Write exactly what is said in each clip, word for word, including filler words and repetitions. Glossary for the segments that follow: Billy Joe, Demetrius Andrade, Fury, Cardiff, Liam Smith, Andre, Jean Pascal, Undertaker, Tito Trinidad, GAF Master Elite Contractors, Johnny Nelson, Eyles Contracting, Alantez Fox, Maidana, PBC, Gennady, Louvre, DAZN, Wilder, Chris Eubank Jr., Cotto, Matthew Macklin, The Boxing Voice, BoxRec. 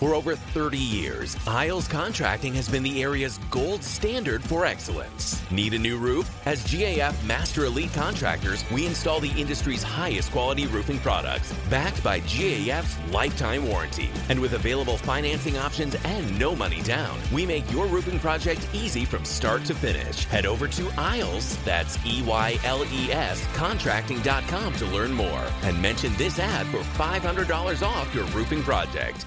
For over thirty years, Eyles Contracting has been the area's gold standard for excellence. Need a new roof? As G A F Master Elite Contractors, we install the industry's highest quality roofing products, backed by G A F's lifetime warranty. And with available financing options and no money down, we make your roofing project easy from start to finish. Head over to Eyles, that's E Y L E S, contracting dot com to learn more. And mention this ad for five hundred dollars off your roofing project.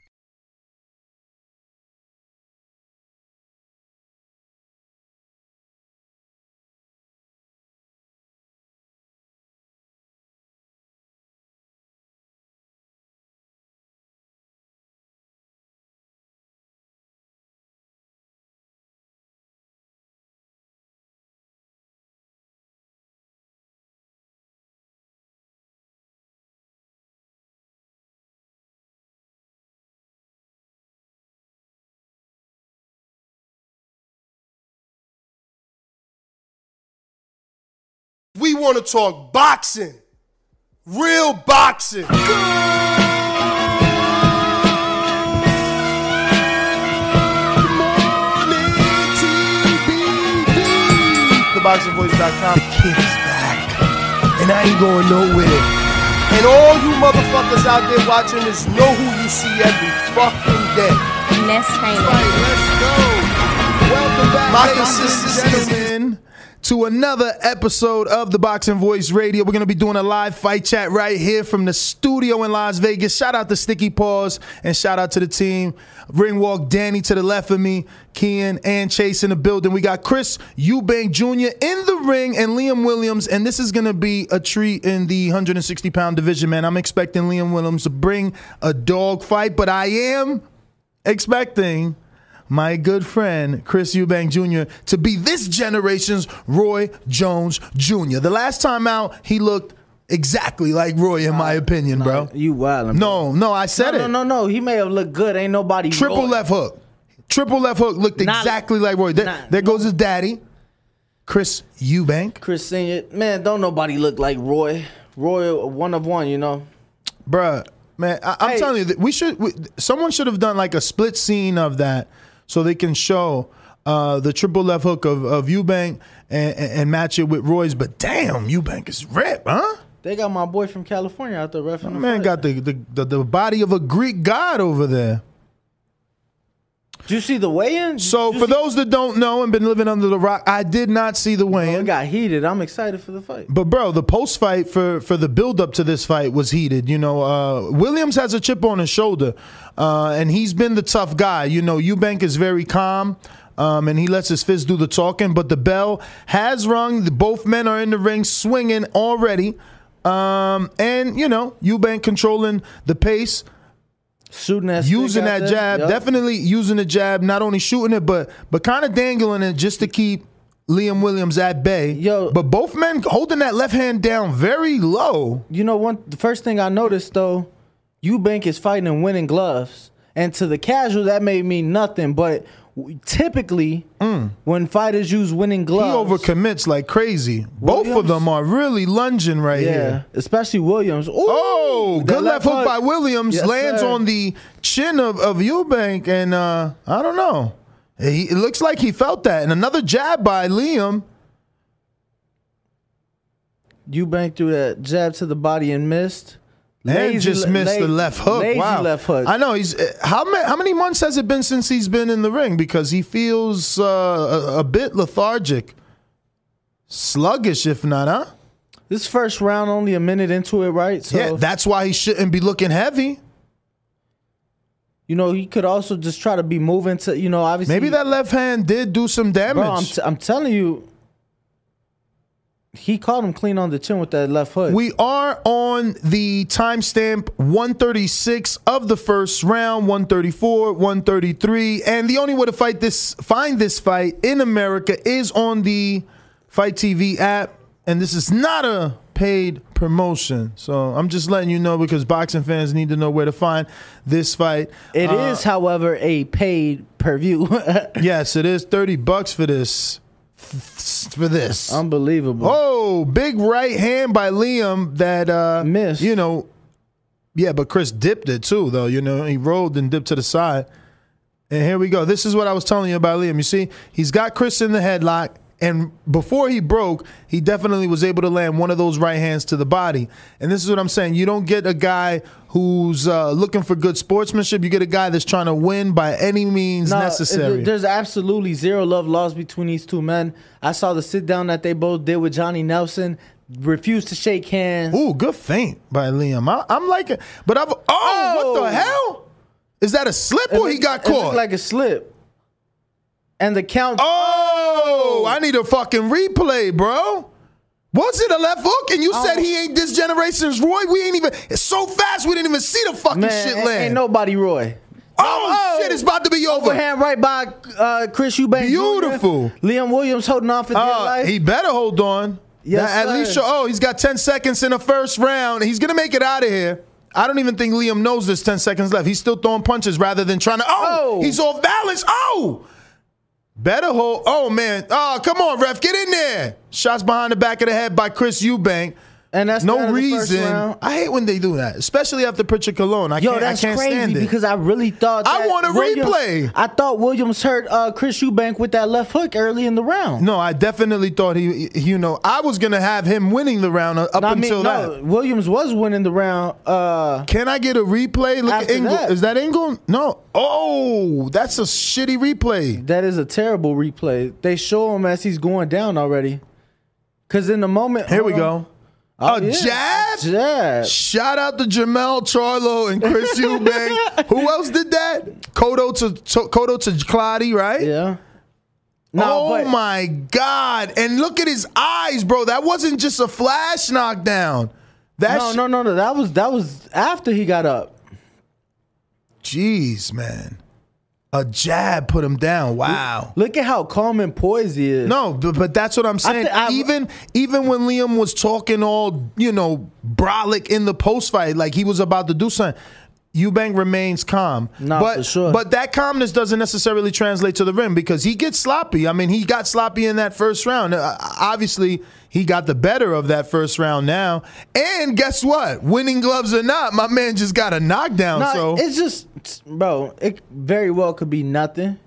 We want to talk boxing, real boxing. the boxing voice dot com. The kid is back, and I ain't going nowhere. And all you motherfuckers out there watching this know who you see every fucking day. Let's hang right, let's go. Welcome back, my gentlemen, to another episode of The Boxing Voice Radio. We're going to be doing a live fight chat right here from the studio in Las Vegas. Shout out to Sticky Paws and shout out to the team. Ringwalk Danny to the left of me, Kian and Chase in the building. We got Chris Eubank Junior in the ring and Liam Williams. And this is going to be a treat in the one sixty pound division, man. I'm expecting Liam Williams to bring a dog fight, but I am expecting my good friend, Chris Eubank Junior, to be this generation's Roy Jones Junior The last time out, he looked exactly like Roy, in my opinion, no, bro. You wildin'. No, no, I said no, it. No, no, no. He may have looked good. Ain't nobody Triple Roy. left hook. Triple left hook looked not, exactly like Roy. There, not, there goes his daddy, Chris Eubank. Chris Senior. Man, don't nobody look like Roy. Roy, one of one, you know. Bruh, man, I, I'm hey. telling you, that we should. We, someone should have done like a split scene of that, so they can show uh, the triple left hook of, of Eubank and, and, and match it with Roy's. But damn, Eubank is ripped, huh? They got my boy from California out there reffing. Man the got the, the, the, the body of a Greek god over there. Did you see the weigh-in? So for see- those that don't know and been living under the rock, I did not see the weigh-in. Oh, it got heated. I'm excited for the fight. But, bro, the post-fight for, for the build-up to this fight was heated. You know, uh, Williams has a chip on his shoulder, uh, and he's been the tough guy. You know, Eubank is very calm, um, and he lets his fist do the talking. But the bell has rung. Both men are in the ring swinging already. Um, and, you know, Eubank controlling the pace. Shooting that using that jab, yep. definitely using the jab, not only shooting it, but but kind of dangling it just to keep Liam Williams at bay. Yo, but both men holding that left hand down very low. You know, one the first thing I noticed, though, Eubank is fighting and winning gloves. And to the casual, that may mean nothing, but typically, mm. when fighters use winning gloves, he overcommits like crazy. Williams? Both of them are really lunging right yeah. here. Especially Williams. Ooh, oh, good left hook, hook by Williams. Yes, lands sir. on the chin of, of Eubank, and uh, I don't know. He, it looks like he felt that. And another jab by Liam. Eubank threw that jab to the body and missed. And lazy, just missed la- the left hook. Lazy wow. left hook. I know. He's how many, how many months has it been since he's been in the ring? Because he feels uh, a, a bit lethargic, sluggish, if not, huh? This first round, only a minute into it, right? So yeah, that's why he shouldn't be looking heavy. You know, he could also just try to be moving to, you know, obviously. Maybe that left hand did do some damage. Bro, I'm, t- I'm telling you. He caught him clean on the chin with that left hook. We are on the timestamp one thirty-six of the first round, one thirty-four, one thirty-three. And the only way to fight this, find this fight in America is on the Fight T V app. And this is not a paid promotion. So I'm just letting you know because boxing fans need to know where to find this fight. It uh, is, however, a paid per view. Yes, it is thirty bucks for this. For this. Unbelievable. Oh, big right hand by Liam that, uh, missed. You know, yeah, but Chris dipped it too, though. You know, he rolled and dipped to the side. And here we go. This is what I was telling you about Liam. You see, he's got Chris in the headlock. And before he broke, he definitely was able to land one of those right hands to the body. And this is what I'm saying. You don't get a guy who's uh, looking for good sportsmanship. You get a guy that's trying to win by any means no, necessary. There's absolutely zero love lost between these two men. I saw the sit-down that they both did with Johnny Nelson. Refused to shake hands. Ooh, good feint by Liam. I, I'm like it. But I've... Oh, oh, what the hell? Is that a slip or it, he got caught? It looked like a slip. And the count... Oh! I need a fucking replay, bro. Was it a left hook? And you oh. said he ain't this generation's Roy. We ain't even... It's so fast we didn't even see the fucking Man, shit land. Ain't nobody Roy. Oh, oh, shit, it's about to be over. Overhand right by uh, Chris Eubank Beautiful. Junior Liam Williams holding on for dear uh, life. He better hold on. Yes, now, at sir. least... Oh, he's got ten seconds in the first round. He's going to make it out of here. I don't even think Liam knows there's ten seconds left. He's still throwing punches rather than trying to... Oh, oh. he's off balance. Oh! Better hold. Oh, man. Oh, come on, ref. Get in there. Shots behind the back of the head by Chris Eubank. And that's no reason. I hate when they do that, especially after Prichard Colón. I Yo, can't, that's I can't crazy stand it. Because I really thought that I want a Williams, replay. I thought Williams hurt uh, Chris Eubank with that left hook early in the round. No, I definitely thought he, you know, I was going to have him winning the round up no, until I mean, no, that. Williams was winning the round. Uh, Can I get a replay? Look at Ingram. That. Is that Ingram? No. Oh, that's a shitty replay. That is a terrible replay. They show him as he's going down already. Because in the moment. Here we on. go. Oh, a, yeah, jab? a jab? Shout out to Jermell Charlo and Chris Eubank. Who else did that? Cotto to, to Cotto to Claudy, right? Yeah. No, oh, my God. And look at his eyes, bro. That wasn't just a flash knockdown. That no, no, no, no. That was, that was after he got up. Jeez, man. A jab put him down. Wow. Look at how calm and poised he is. No, but, but that's what I'm saying. I th- I, even even when Liam was talking all, you know, brolic in the post-fight, like he was about to do something, Eubank remains calm. Nah, but, for sure. But that calmness doesn't necessarily translate to the ring because he gets sloppy. I mean, he got sloppy in that first round. Uh, obviously, he got the better of that first round now. And guess what? Winning gloves or not, my man just got a knockdown. Nah, so it's just... Bro, it very well could be nothing,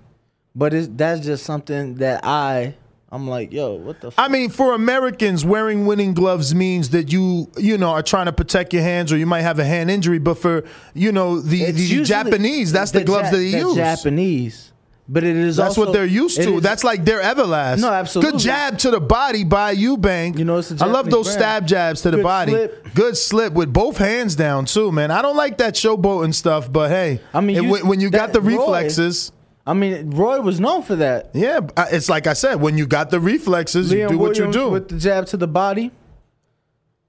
but it's, that's just something that I, I'm like, yo, what the fuck? I mean, for Americans, wearing winning gloves means that you, you know, are trying to protect your hands or you might have a hand injury, but for, you know, the, the Japanese, that's the, the gloves ja- that they use. Japanese. But it is That's also, what they're used to. Is, that's like their everlast. No, absolutely. Good jab to the body by Eubank. You know, it's a I love those brand. stab jabs to the Good body. Slip. Good slip with both hands down, too, man. I don't like that showboating stuff, but hey, I mean, it, you, when you got the reflexes. Roy, I mean, Roy was known for that. Yeah, it's like I said, when you got the reflexes, Liam you do Williams what you do. With the jab to the body.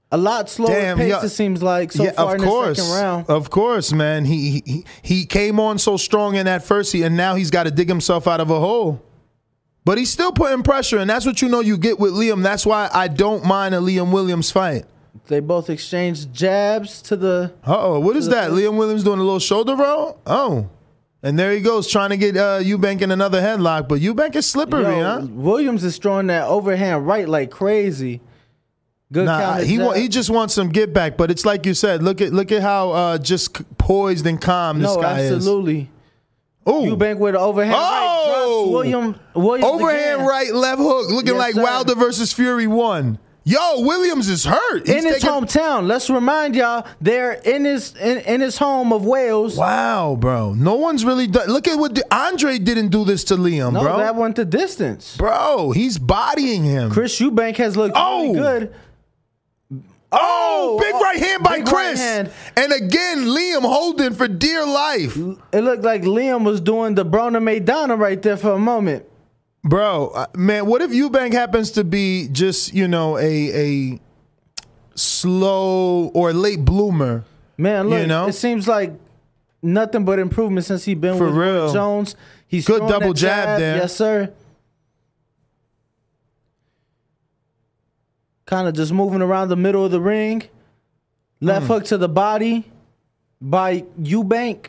A lot slower Damn, pace, yeah. it seems like, so yeah, far of in course. the second round. Of course, man. He, he he came on so strong in that first, and now he's got to dig himself out of a hole. But he's still putting pressure, and that's what you know you get with Liam. That's why I don't mind a Liam Williams fight. They both exchanged jabs to the... Uh-oh, what is that? Thing. Liam Williams doing a little shoulder roll? Oh. And there he goes, trying to get uh, Eubank in another headlock. But Eubank is slippery, Yo, huh? Williams is throwing that overhand right like crazy. Good nah, he wa- he just wants some get back, but it's like you said. Look at look at how uh, just poised and calm this no, guy absolutely. is. No, absolutely. Eubank with an overhand oh! right drops. William, Williams overhand again. right left hook, looking yes, like sir. Wilder versus Fury one. Yo, Williams is hurt. He's in his taking- hometown. Let's remind y'all, they're in his in, in his home of Wales. Wow, bro. No one's really done. Look at what the- Andre didn't do this to Liam, no, bro. No, that went the distance. Bro, he's bodying him. Chris Eubank has looked oh! really good. Oh, oh, big right hand by Chris. Right hand. And again, Liam holding for dear life. It looked like Liam was doing the Broner Maidana right there for a moment. Bro, man, what if Eubank happens to be just, you know, a a slow or late bloomer? Man, look, you know? It seems like nothing but improvement since he's been for with real. Jones. He's Good double jab, jab there. Yes, sir. kind of just moving around the middle of the ring. Left mm. hook to the body by Eubank.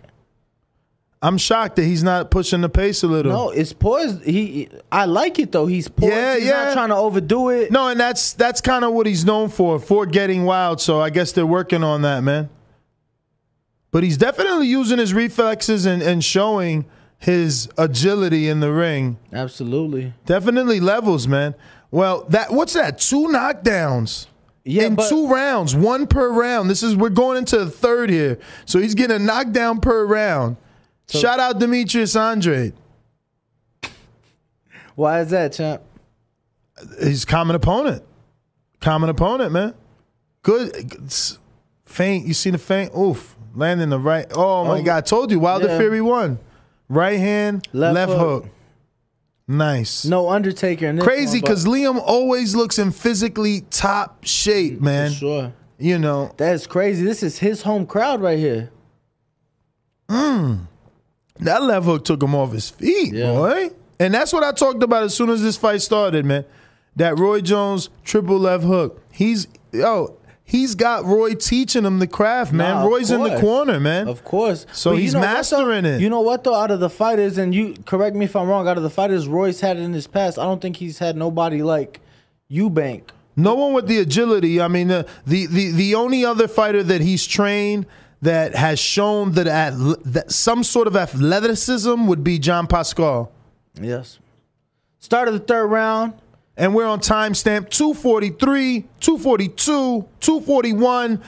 I'm shocked that he's not pushing the pace a little. No, it's poised. He, I like it, though. He's poised. Yeah, he's yeah. not trying to overdo it. No, and that's that's kind of what he's known for, for getting wild. So I guess they're working on that, man. But he's definitely using his reflexes and, and showing his agility in the ring. Absolutely. Definitely levels, man. Well, that what's that? Two knockdowns. Yeah, in but, two rounds, one per round. This is we're going into the third here. So he's getting a knockdown per round. So, shout out Demetrius Andrade. Why is that, champ? He's common opponent. Common opponent, man. Good. Feint. You see the feint? Oof. Landing the right. Oh, my oh, God. I told you. Wilder yeah. Fury won. Right hand, left, left hook. hook. Nice. No Undertaker in this Crazy, because Liam always looks in physically top shape, man. For sure. You know. That is crazy. This is his home crowd right here. Mmm. That left hook took him off his feet, yeah. boy. And that's what I talked about as soon as this fight started, man. That Roy Jones triple left hook. He's, yo, he's got Roy teaching him the craft, man. Nah, Roy's in the corner, man. Of course. So he's mastering it. You know what, though? Out of the fighters, and you correct me if I'm wrong, out of the fighters Roy's had in his past, I don't think he's had nobody like Eubank. No one with the agility. I mean, the the the, the only other fighter that he's trained that has shown that, at, that some sort of athleticism would be Jean Pascal. Yes. Start of the third round. And we're on timestamp two forty-three, two forty-two, two forty-one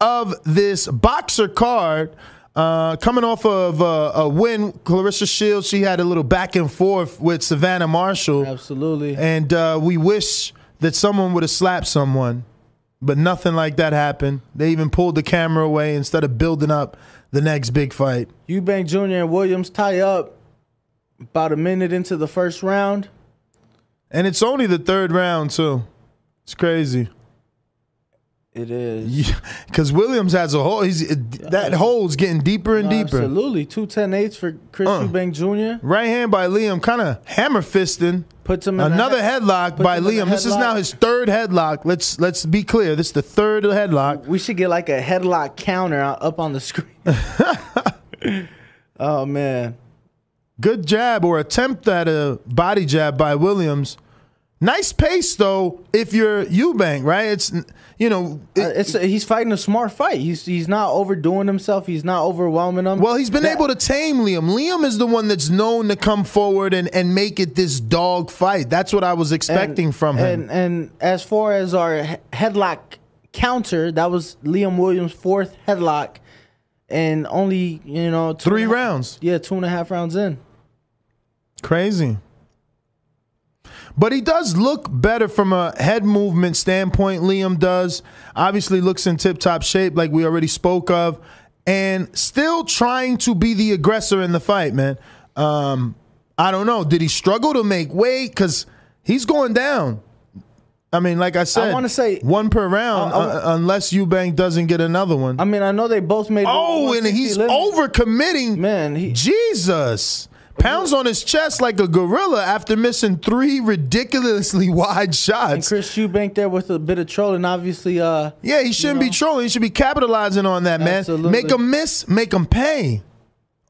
of this boxer card. Uh, coming off of uh, a win, Clarissa Shields, she had a little back and forth with Savannah Marshall. Absolutely. And uh, we wish that someone would have slapped someone. But nothing like that happened. They even pulled the camera away instead of building up the next big fight. Eubank Junior and Williams tie up about a minute into the first round. And it's only the third round, too. It's crazy. It is. Because yeah, Williams has a hole. He's, that hole's getting deeper and no, deeper. Absolutely. Two ten-eights for Chris uh, Eubank Junior Right hand by Liam, kind of hammer-fisting. Puts him in another headlock by Liam. This is now his third headlock. Let's let's be clear. This is the third headlock. We should get like a headlock counter up on the screen. Oh, man. Good jab or attempt at a body jab by Williams. Nice pace, though, if you're Eubank, right? It's, you know. It, uh, it's a, he's fighting a smart fight. He's he's not overdoing himself. He's not overwhelming him. Well, he's been that, able to tame Liam. Liam is the one that's known to come forward and, and make it this dog fight. That's what I was expecting and, from him. And, and as far as our headlock counter, that was Liam Williams' fourth headlock. And only, you know. Two Three rounds. Half, yeah, two and a half rounds in. Crazy. But he does look better from a head movement standpoint. Liam does. Obviously looks in tip-top shape like we already spoke of. And still trying to be the aggressor in the fight, man. Um, I don't know. Did he struggle to make weight? Because he's going down. I mean, like I said, I want to say one per round uh, uh, unless Eubank doesn't get another one. I mean, I know they both made Oh, and he's overcommitting. Man, he, Jesus. Pounds on his chest like a gorilla after missing three ridiculously wide shots. And Chris Eubank there with a bit of trolling, obviously. Uh, yeah, he shouldn't you know. be trolling. He should be capitalizing on that, man. Absolutely. Make him miss, make him pay.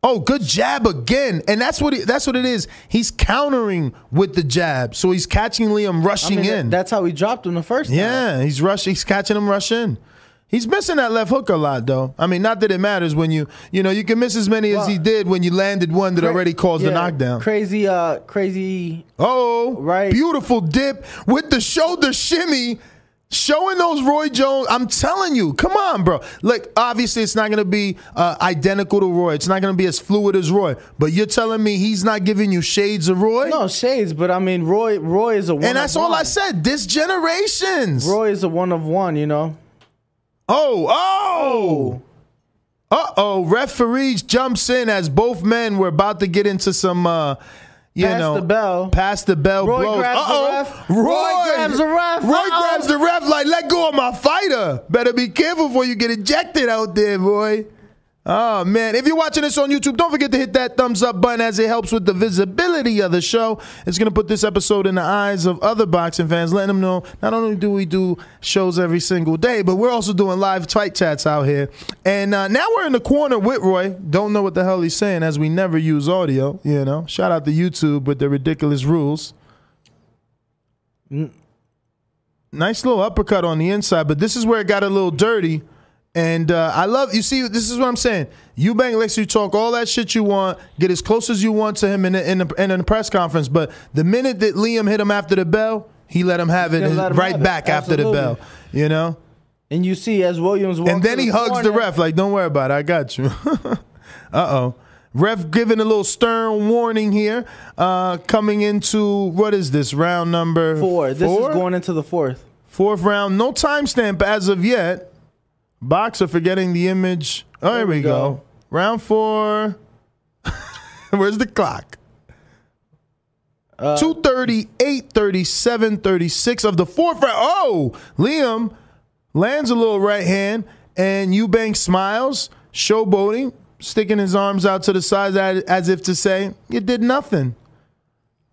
Oh, good jab again. And that's what he, that's what it is. He's countering with the jab. So he's catching Liam rushing I mean, in. That's how he dropped him the first time. Yeah, he's rushing. He's catching him rush in. He's missing that left hook a lot, though. I mean, not that it matters when you, you know, you can miss as many well, as he did when you landed one that cra- already caused yeah, the knockdown. Crazy, uh, crazy. Oh, right. Beautiful dip with the shoulder shimmy, showing those Roy Jones. I'm telling you, come on, bro. Like, obviously, it's not going to be uh, identical to Roy. It's not going to be as fluid as Roy. But you're telling me he's not giving you shades of Roy? No, shades. But, I mean, Roy, Roy is a one And that's of all one. I said. This generation's. Roy is a one of one, you know. Oh, oh, oh, uh-oh, referee jumps in as both men were about to get into some, uh, you pass know, the bell. pass the bell Roy blows. Grabs uh-oh. the ref. Roy, Roy grabs the ref. Roy uh-oh. grabs the ref like, let go of my fighter. Better be careful before you get ejected out there, boy. Oh, man. If you're watching this on YouTube, don't forget to hit that thumbs up button as it helps with the visibility of the show. It's going to put this episode in the eyes of other boxing fans, letting them know not only do we do shows every single day, but we're also doing live fight chats out here. And uh, now we're in the corner with Roy. Don't know what the hell he's saying, as we never use audio, you know. Shout out to YouTube with their ridiculous rules. Mm. Nice little uppercut on the inside, but this is where it got a little dirty. And uh, I love, you see, this is what I'm saying. Eubank lets you talk all that shit you want, get as close as you want to him in the, in the, in the press conference. But the minute that Liam hit him after the bell, he let him have it his, him right have back it. after the bell, you know? And you see, as Williams walks, and then he the hugs corner. the ref, like, don't worry about it, I got you. Uh-oh. Ref giving a little stern warning here, uh, coming into, what is this, round number four? This four? is going into the fourth. Fourth round, no timestamp as of yet. Boxer forgetting the image. Oh, there here we go. go. Round four. Where's the clock? Uh, two thirty-eight, thirty-seven, thirty-six of the fourth round. Oh, Liam lands a little right hand, and Eubank smiles, showboating, sticking his arms out to the sides as if to say, you did nothing.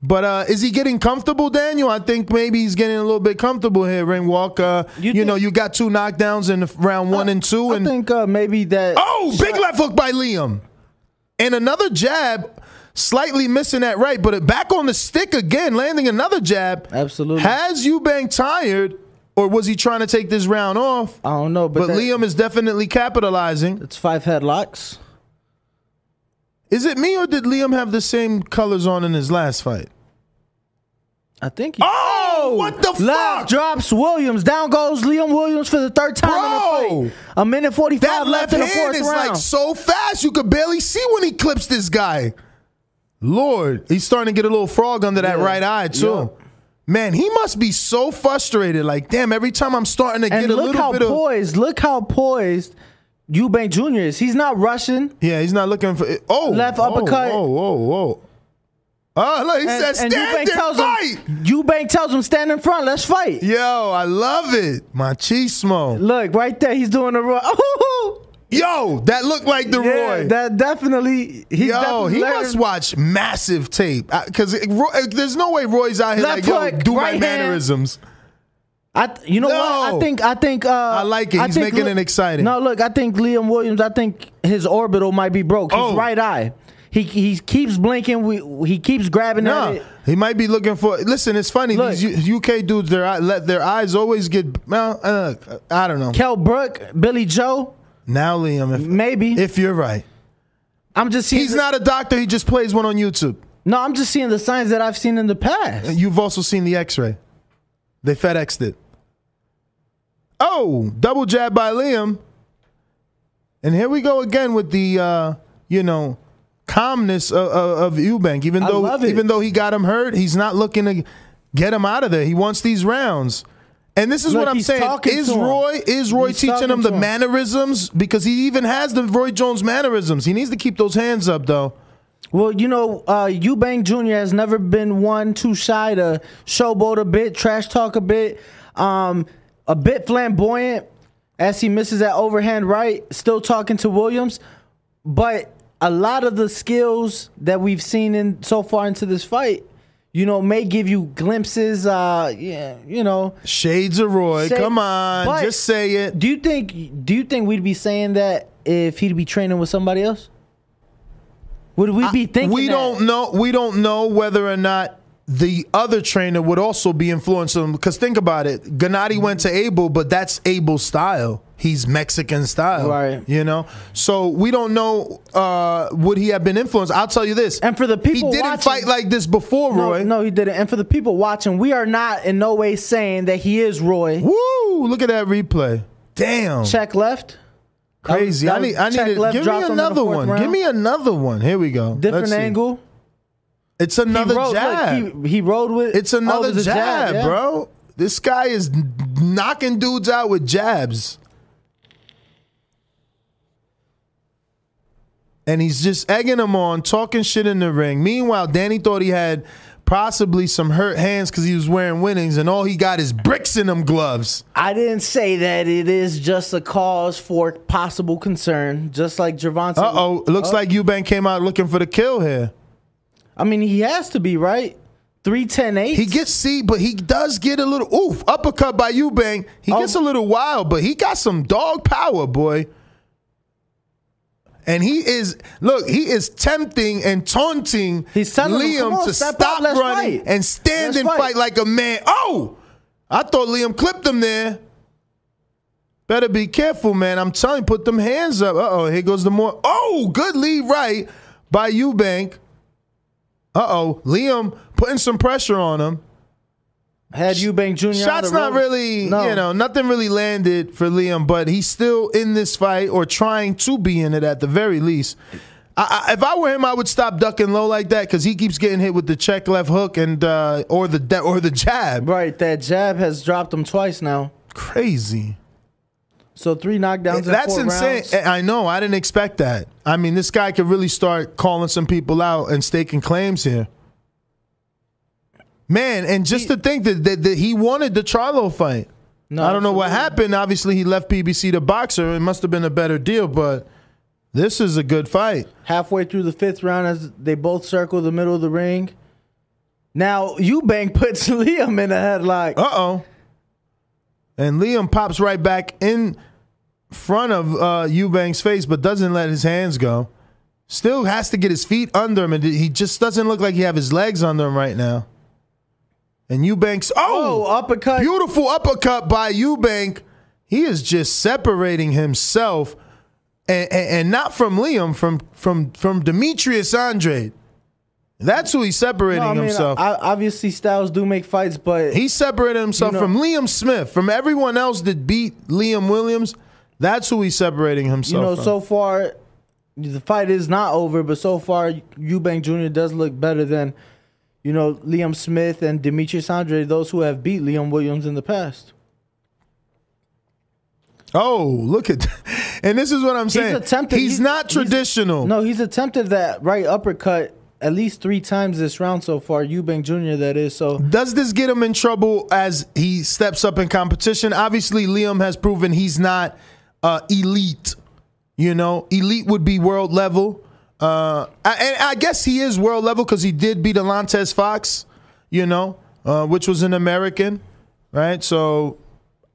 But uh, is he getting comfortable, Daniel? I think maybe he's getting a little bit comfortable here, ring walk. Uh, you you know, you got two knockdowns in round one I, and two. And I think uh, maybe that... Oh, big left hook by Liam. And another jab, slightly missing that right, but back on the stick again, landing another jab. Absolutely. Has Eubank tired, or was he trying to take this round off? I don't know. But, but that, Liam is definitely capitalizing. It's five headlocks. Is it me, or did Liam have the same colors on in his last fight? I think he... Oh, what the left fuck? Drops Williams. Down goes Liam Williams for the third time Bro, in the fight. A minute forty-five that left in the fourth round. That left hand is like so fast, you could barely see when he clips this guy. Lord, he's starting to get a little frog under that yeah. right eye, too. Yeah. Man, he must be so frustrated. Like, damn, every time I'm starting to and get a little bit poised, of... Look how poised... Eubank Junior is. He's not rushing. Yeah, he's not looking for it. Oh, left uppercut. Whoa, whoa, whoa. Oh, look, he and, said, stand and Eubank tells fight. Him, Eubank tells him, stand in front. Let's fight. Yo, I love it. Machismo. Look, right there. He's doing the Roy. Oh. Yo, that looked like the yeah, Roy. That definitely. He's yo, definitely he learned. must watch massive tape. Because there's no way Roy's out here left like, hook, yo, do right my hand. mannerisms. I th- you know no. what I think I think uh, I like it. He's making Li- it exciting. No, look, I think Liam Williams. I think his orbital might be broke. His oh. right eye. He he keeps blinking. We, he keeps grabbing nah, at it. He might be looking for. Listen, it's funny. Look, these U- UK dudes, their let their eyes always get. Uh, I don't know. Kel Brook, Billy Joe. Now Liam, if, maybe if you're right. I'm just. Seeing he's the- not a doctor. He just plays one on YouTube. No, I'm just seeing the signs that I've seen in the past. You've also seen the X-ray. They FedExed it. Oh, double jab by Liam. And here we go again with the, uh, you know, calmness of, of, of Eubank. Even though, even though he got him hurt, he's not looking to get him out of there. He wants these rounds. And this is Look, what I'm saying. Is Roy him. is Roy he's teaching him the him. mannerisms? Because he even has the Roy Jones mannerisms. He needs to keep those hands up, though. Well, you know, uh, Eubank Junior has never been one too shy to showboat a bit, trash talk a bit. Um... A bit flamboyant as he misses that overhand right, still talking to Williams. But a lot of the skills that we've seen in so far into this fight, you know, may give you glimpses, uh, yeah, you know. Shades of Roy, say, come on, but just say it. Do you think do you think we'd be saying that if he'd be training with somebody else? Would we I, be thinking we that? don't know we don't know whether or not the other trainer would also be influencing him, because think about it. Gennady went to Abel, but that's Abel's style. He's Mexican style, right? You know, so we don't know. Uh, would he have been influenced? I'll tell you this. And for the people, he didn't watching, fight like this before, Roy. No, no, he didn't. And for the people watching, we are not in no way saying that he is Roy. Woo! Look at that replay. Damn. Check left. Crazy. I need. I need. To, give me another one. Round. Give me another one. Here we go. Different Let's angle. See. It's another he rode, jab. Look, he, he rode with. It's another oh, it jab, jab yeah. bro. This guy is knocking dudes out with jabs, and he's just egging them on, talking shit in the ring. Meanwhile, Danny thought he had possibly some hurt hands because he was wearing winnings, and all he got is bricks in them gloves. I didn't say that. It is just a cause for possible concern, just like Gervonta. Uh-oh. It looks oh. like Eubank came out looking for the kill here. I mean, he has to be, right? three ten eight. He gets C, but he does get a little, oof, uppercut by Eubank. He oh. gets a little wild, but he got some dog power, boy. And he is, look, he is tempting and taunting He's Liam him, on, to stop up, running fight. and stand let's and fight. fight like a man. Oh, I thought Liam clipped him there. Better be careful, man. I'm telling you, put them hands up. Uh-oh, here goes the more. Oh, good lead right by Eubank. Uh-oh, Liam putting some pressure on him. Had Eubank Junior Shots not really, no. you know, nothing really landed for Liam, but he's still in this fight or trying to be in it at the very least. I, I, if I were him, I would stop ducking low like that because he keeps getting hit with the check left hook and uh, or the or the jab. Right, that jab has dropped him twice now. Crazy. So three knockdowns in four rounds. That's insane. I know. I didn't expect that. I mean, this guy could really start calling some people out and staking claims here. Man, and just he, to think that, that, that he wanted the Charlo fight. No, I don't know what happened. Obviously, he left P B C to boxer. It must have been a better deal, but this is a good fight. Halfway through the fifth round, as they both circle the middle of the ring. Now, Eubank puts Liam in a headlock. Uh-oh. And Liam pops right back in front of uh, Eubank's face, but doesn't let his hands go. Still has to get his feet under him, and he just doesn't look like he have his legs under him right now. And Eubank's, oh, oh, uppercut. Beautiful uppercut by Eubank. He is just separating himself, and, and, and not from Liam, from from from Demetrius Andrade. That's who he's separating no, I mean, himself. I, obviously, styles do make fights, but he separated himself you know, from Liam Smith, from everyone else that beat Liam Williams. That's who he's separating himself You know, from. So far, the fight is not over, but so far, Eubank Junior does look better than, you know, Liam Smith and Demetrius Andrade, those who have beat Liam Williams in the past. Oh, look at that. And this is what I'm he's saying. Attempted, he's, he's not traditional. He's, no, he's attempted that right uppercut at least three times this round so far, Eubank Junior that is. So does this get him in trouble as he steps up in competition? Obviously, Liam has proven he's not uh, elite. You know, elite would be world level. Uh, and I guess he is world level because he did beat Alantez Fox, you know, uh, which was an American, right? So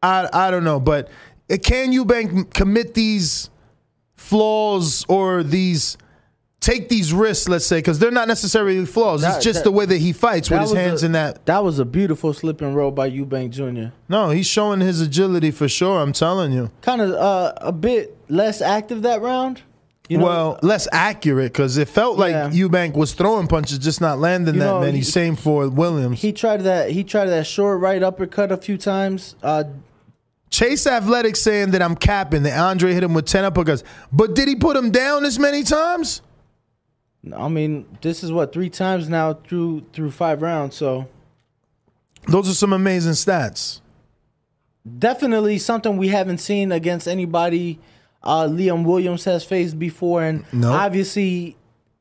I I don't know. But can Eubank commit these flaws or these... take these risks, let's say, because they're not necessarily flaws. That, it's just that, the way that he fights with his hands a, in that. That was a beautiful slip and roll by Eubank Junior No, he's showing his agility for sure, I'm telling you. Kind of uh, a bit less active that round. You know? Well, less accurate because it felt like yeah. Eubank was throwing punches, just not landing you that know, many. He, Same for Williams. He tried that He tried that short right uppercut a few times. Uh, Chase Athletics saying that I'm capping, that Andre hit him with ten uppercuts. But did he put him down as many times? I mean, this is what, three times now through through five rounds, so those are some amazing stats. Definitely something we haven't seen against anybody uh, Liam Williams has faced before, and nope. obviously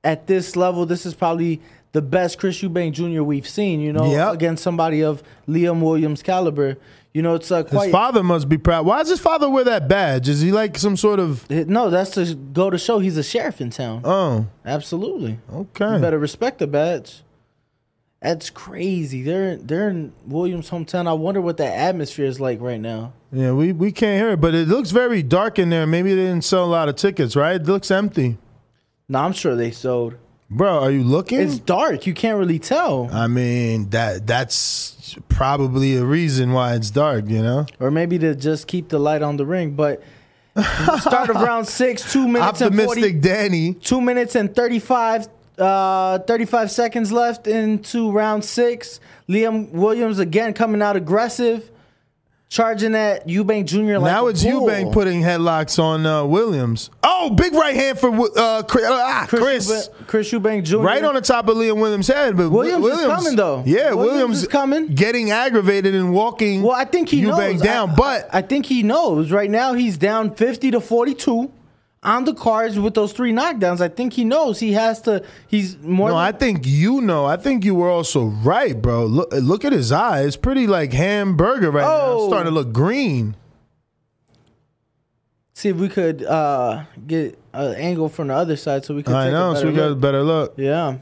at this level, this is probably the best Chris Eubank Junior we've seen, you know, yep. against somebody of Liam Williams' caliber. You know, it's uh, quite. His father must be proud. Why does his father wear that badge? Is he like some sort of? No, that's to go to show he's a sheriff in town. Oh, absolutely. Okay, you better respect the badge. That's crazy. They're they're in Williams' hometown. I wonder what that atmosphere is like right now. Yeah, we we can't hear it, but it looks very dark in there. Maybe they didn't sell a lot of tickets, right? It looks empty. No, I'm sure they sold. Bro, are you looking? It's dark. You can't really tell. I mean, that that's probably a reason why it's dark, you know? Or maybe to just keep the light on the ring. But start of round six, two minutes Optimistic and forty, Danny. Two minutes and thirty-five, uh, thirty-five seconds left into round six. Liam Williams again coming out aggressive, charging at Eubank Junior like now it's bull. Eubank putting headlocks on uh, Williams. Oh, big right hand for uh, Chris, ah, Chris. Chris. Chris Eubank Junior Right on the top of Liam Williams' head. But Williams, Williams is coming, though. Yeah, Williams, Williams is coming. Getting aggravated and walking well, I think he Eubank knows. down. I, but I, I think he knows. Right now he's down fifty to forty-two. on the cards with those three knockdowns. I think he knows he has to. He's more. No, than I think you know. I think you were also right, bro. Look, look at his eye. It's pretty like hamburger right oh. now. It's starting to look green. See if we could uh, get an angle from the other side so we could. I take know. A so we got a better look. Yeah.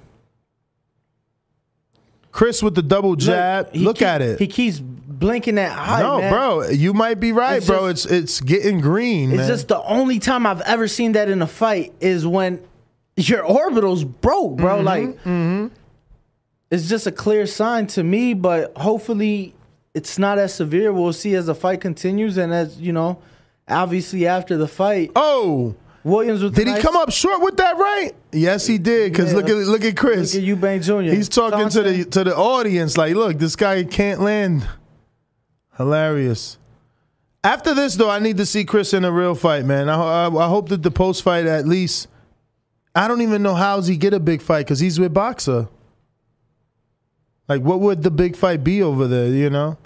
Chris with the double jab. Look, look keep, at it. He keeps blinking that eye. No, man. Bro, you might be right, it's bro. Just, it's it's getting green. It's man. just the only time I've ever seen that in a fight is when your orbital's broke, bro. Mm-hmm, like mm-hmm. It's just a clear sign to me, but hopefully it's not as severe. We'll see as the fight continues, and as you know, obviously after the fight. Oh. Williams with did the he nice come up short with that right? Yes, he did. Because yeah. look at look at Chris. Look at Eubank Junior He's talking Thompson. to the to the audience like, look, this guy can't land. Hilarious. After this, though, I need to see Chris in a real fight, man. I, I, I hope that the post fight at least. I don't even know how's he get a big fight because he's with Boxer. Like, what would the big fight be over there? You know.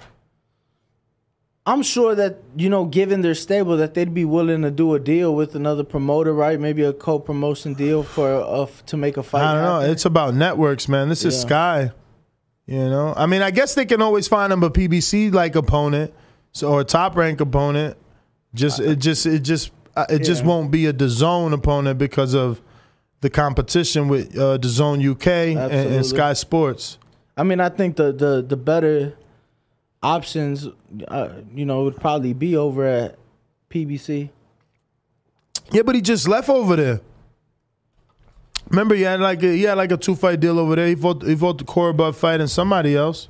I'm sure that, you know, given their stable, that they'd be willing to do a deal with another promoter, right? Maybe a co-promotion deal for uh, to make a fight. I don't happen. know. It's about networks, man. This yeah. is Sky, you know. I mean, I guess they can always find them a P B C-like opponent, so or a top-rank opponent. Just it just it just it yeah. just won't be a D A Z N opponent because of the competition with uh, D A Z N U K and, and Sky Sports. I mean, I think the the the better. Options, uh, you know, would probably be over at P B C. Yeah, but he just left over there. Remember, he had like a, he had like a two fight deal over there. He fought he fought the Korobov fight and somebody else.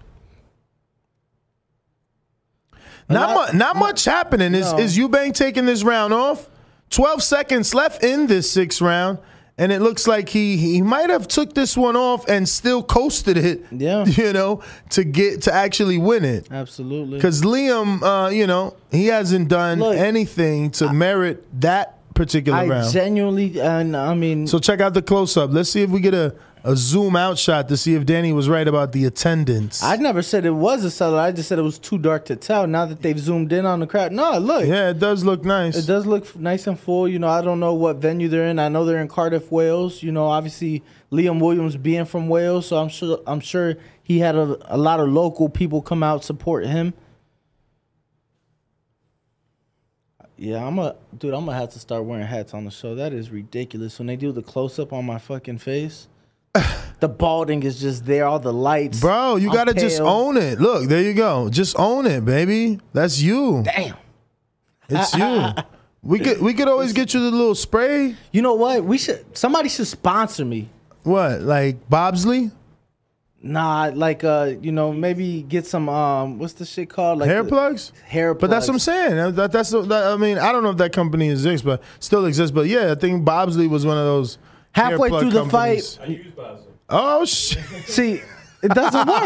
Not much, not much happening. Is no. is Eubank taking this round off? Twelve seconds left in this sixth round, and it looks like he he might have took this one off and still coasted it, yeah. you know, to get to actually win it. Absolutely. Because Liam, uh, you know, he hasn't done Look, anything to I, merit that particular I round. I genuinely, and I mean. So check out the close-up. Let's see if we get a, a zoom-out shot to see if Danny was right about the attendance. I never said it was a seller. I just said it was too dark to tell now that they've zoomed in on the crowd. No, look. Yeah, it does look nice. It does look nice and full. You know, I don't know what venue they're in. I know they're in Cardiff, Wales. You know, obviously Liam Williams being from Wales, so I'm sure I'm sure he had a, a lot of local people come out support him. Yeah, I'm a dude, I'm going to have to start wearing hats on the show. That is ridiculous. When they do the close-up on my fucking face, the balding is just there, all the lights. Bro, you got to just own it. Look, there you go. Just own it, baby. That's you. Damn. It's you. We could we could always get you the little spray. You know what? We should somebody should sponsor me. What? Like Bobsley? Nah, like uh, you know, maybe get some um, what's the shit called? Like hair plugs? Hair plugs. But that's what I'm saying. That, that's that, I mean, I don't know if that company exists, but still exists, but yeah, I think Bobsley was one of those halfway through the companies. Fight. I use Bobsley. Oh, shit. See, it doesn't work.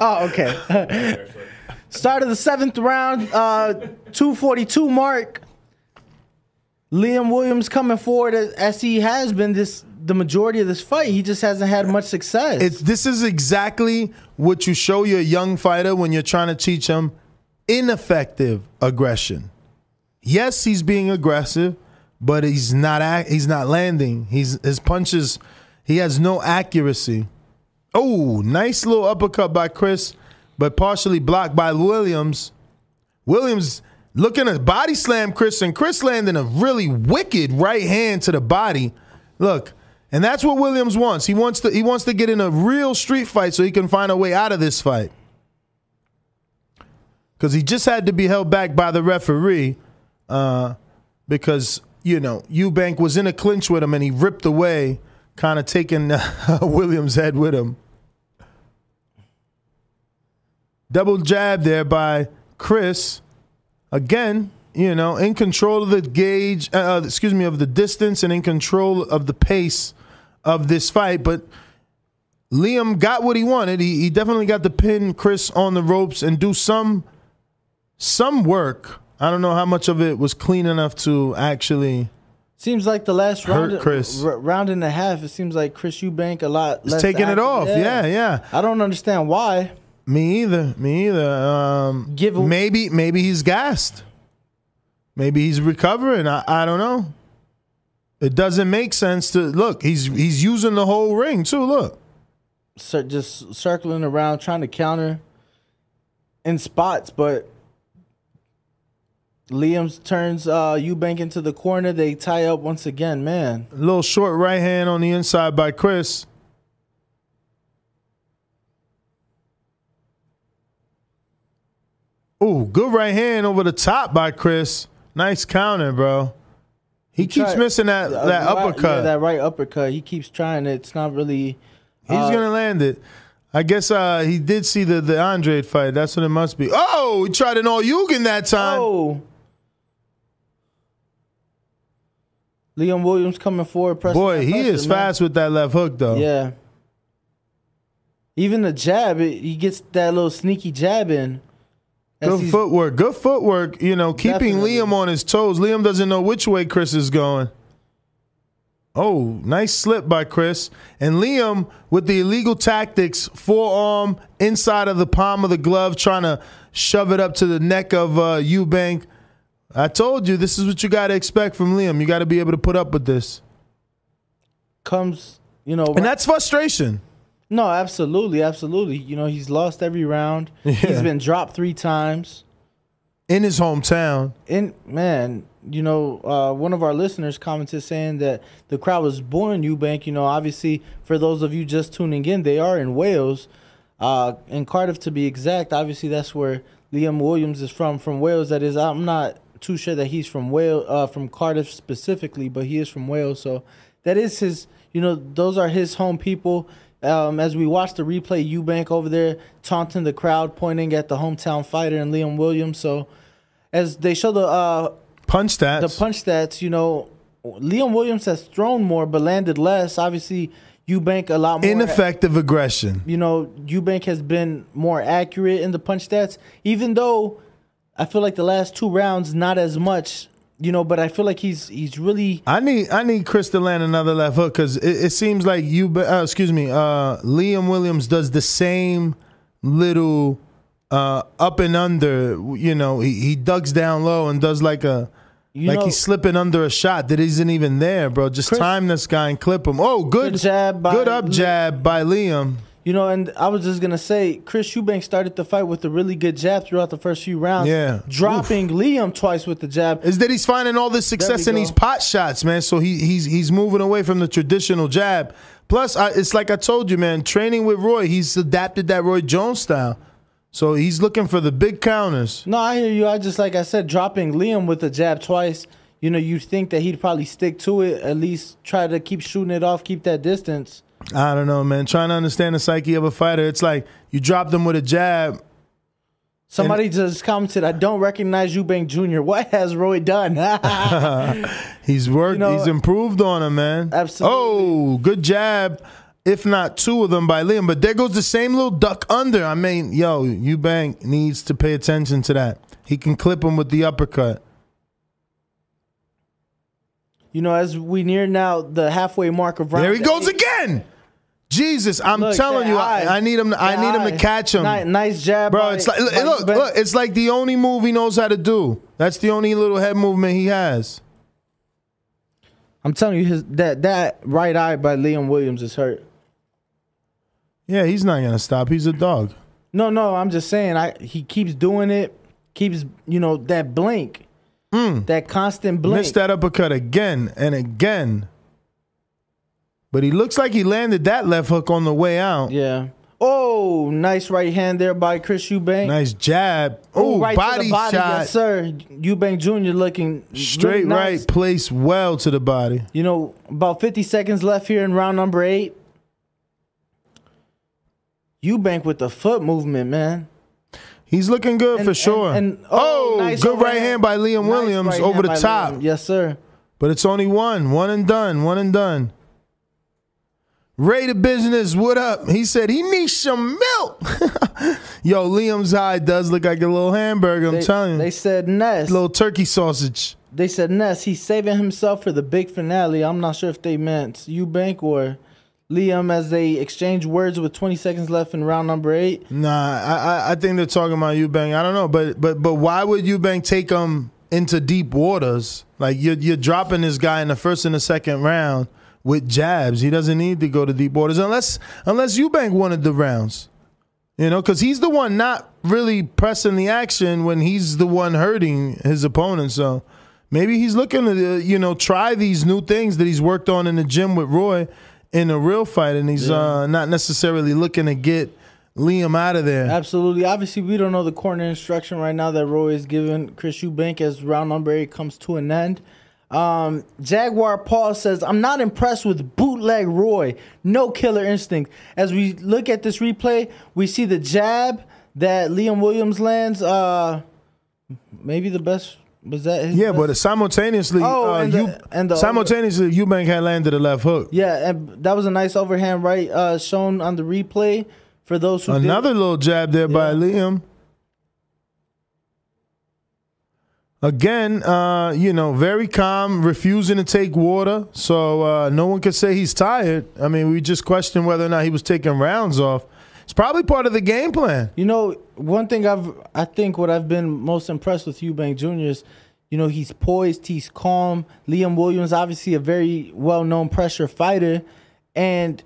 Oh, okay. Start of the seventh round, uh, two forty-two mark. Liam Williams coming forward as, as he has been this the majority of this fight. He just hasn't had much success. It's, this is exactly what you show your young fighter when you're trying to teach him ineffective aggression. Yes, he's being aggressive. But he's not he's not landing. He's his punches. He has no accuracy. Oh, nice little uppercut by Chris, but partially blocked by Williams. Williams looking to body slam Chris, and Chris landing a really wicked right hand to the body. Look, and that's what Williams wants. He wants to he wants to get in a real street fight so he can find a way out of this fight. Because he just had to be held back by the referee, uh, because. You know, Eubank was in a clinch with him, and he ripped away, kind of taking uh, Williams' head with him. Double jab there by Chris. Again, you know, in control of the gauge, uh, excuse me, of the distance and in control of the pace of this fight. But Liam got what he wanted. He, he definitely got to pin Chris on the ropes and do some some work. I don't know how much of it was clean enough to actually. Seems like the last round, hurt Chris. R- round and a half. It seems like Chris Eubank a lot. He's less taking active. It off. Yeah. yeah, yeah. I don't understand why. Me either. Me either. Um, Give a- maybe, maybe he's gassed. Maybe he's recovering. I, I don't know. It doesn't make sense to look. He's he's using the whole ring too. Look, so just circling around, trying to counter in spots, but Liam turns uh, Eubank into the corner. They tie up once again. Man, a little short right hand on the inside by Chris. Ooh, good right hand over the top by Chris. Nice counter, bro. He, he keeps tried, missing that, that right, uppercut. Yeah, that right uppercut. He keeps trying it. It's not really... He's uh, going to land it. I guess uh, he did see the, the Andre fight. That's what it must be. Oh, he tried an all-Yugen that time. Oh. Liam Williams coming forward. Pressing Boy, he pressure, is man. fast with that left hook, though. Yeah. Even the jab, it, he gets that little sneaky jab in. Good footwork. Good footwork, you know, keeping definitely. Liam on his toes. Liam doesn't know which way Chris is going. Oh, nice slip by Chris. And Liam with the illegal tactics, forearm inside of the palm of the glove, trying to shove it up to the neck of uh, Eubank. I told you, this is what you got to expect from Liam. You got to be able to put up with this. Comes, you know. And right. that's frustration. No, absolutely, absolutely. You know, he's lost every round. Yeah. He's been dropped three times. In his hometown. In man, you know, uh, one of our listeners commented saying that the crowd was booing Eubank. You know, obviously, for those of you just tuning in, they are in Wales, uh, in Cardiff to be exact. Obviously, that's where Liam Williams is from, from Wales. That is, I'm not too sure that he's from Wales, uh, from Cardiff specifically, but he is from Wales. So that is his, you know, those are his home people. Um, as we watch the replay, Eubank over there taunting the crowd, pointing at the hometown fighter and Liam Williams. So as they show the uh, punch stats, the punch stats, you know, Liam Williams has thrown more but landed less. Obviously, Eubank a lot more. Ineffective aggression. You know, Eubank has been more accurate in the punch stats, even though I feel like the last two rounds, not as much. You know, but I feel like he's he's really. I need I need Chris to land another left hook because it, it seems like you. Uh, excuse me, uh, Liam Williams does the same little uh, up and under. You know, he he ducks down low and does like a you like know, he's slipping under a shot that isn't even there, bro. Just Chris, time this guy and clip him. Oh, good, good jab, by good up Liam. jab by Liam. You know, and I was just gonna say, Chris Eubank started the fight with a really good jab throughout the first few rounds. Yeah, dropping Oof. Liam twice with the jab. Is that he's finding all this success in go. these pot shots, man? So he he's he's moving away from the traditional jab. Plus, I, it's like I told you, man. Training with Roy, he's adapted that Roy Jones style. So he's looking for the big counters. No, I hear you. I just like I said, dropping Liam with the jab twice. You know, you think that he'd probably stick to it, at least try to keep shooting it off, keep that distance. I don't know, man. Trying to understand the psyche of a fighter. It's like you dropped him with a jab. Somebody just commented, I don't recognize Eubank Junior What has Roy done? He's worked. You know, he's improved on him, man. Absolutely. Oh, good jab, if not two of them by Liam. But there goes the same little duck under. I mean, yo, Eubank needs to pay attention to that. He can clip him with the uppercut. You know, as we near now the halfway mark of round. There he goes eight. again. Jesus, I'm look, telling you, I, I need him. To, I need eye. him to catch him. Nice, nice jab, bro. It's like it, look, look. It's like the only move he knows how to do. That's the only little head movement he has. I'm telling you, his that that right eye by Liam Williams is hurt. Yeah, he's not gonna stop. He's a dog. No, no, I'm just saying. I he keeps doing it. Keeps you know that blink. Mm. That constant blink. Missed that uppercut again and again. But he looks like he landed that left hook on the way out. Yeah. Oh, nice right hand there by Chris Eubank. Nice jab. Oh, right body, to the body shot. Yes, sir. Eubank Junior looking straight really nice. right, placed well to the body. You know, about fifty seconds left here in round number eight. Eubank with the foot movement, man. He's looking good and, for sure. And, and, oh, oh nice good right hand, hand by Liam nice Williams right over the top. Liam. Yes, sir. But it's only one. One and done. One and done. Ray the Business, what up? He said he needs some milk. Yo, Liam's eye does look like a little hamburger, I'm they, telling you. They said Ness. Little turkey sausage. They said Ness. He's saving himself for the big finale. I'm not sure if they meant Eubank or... Liam, as they exchange words with twenty seconds left in round number eight. Nah, I I, I think they're talking about Eubank. I don't know, but but but why would Eubank take him into deep waters. Like, you're, you're dropping this guy in the first and the second round with jabs. He doesn't need to go to deep waters unless unless Eubank wanted the rounds. You know, because he's the one not really pressing the action when he's the one hurting his opponent. So maybe he's looking to, you know, try these new things that he's worked on in the gym with Roy in a real fight, and he's yeah. uh, not necessarily looking to get Liam out of there. Absolutely. Obviously, we don't know the corner instruction right now that Roy is giving Chris Eubank as round number eight comes to an end. Um, Jaguar Paul says, I'm not impressed with bootleg Roy. No killer instinct. As we look at this replay, we see the jab that Liam Williams lands. Uh, maybe the best. Was that his yeah, best? But simultaneously, oh, uh, and the, you, and the simultaneously Eubank had landed a left hook. Yeah, and that was a nice overhand right uh, shown on the replay for those who another did. Little jab there yeah. by Liam. Again, uh, you know, very calm, refusing to take water. So uh, no one could say he's tired. I mean, we just question whether or not he was taking rounds off. It's probably part of the game plan. You know, one thing I've, I think what I've been most impressed with Eubank Junior is, you know, he's poised, he's calm. Liam Williams, obviously a very well-known pressure fighter. And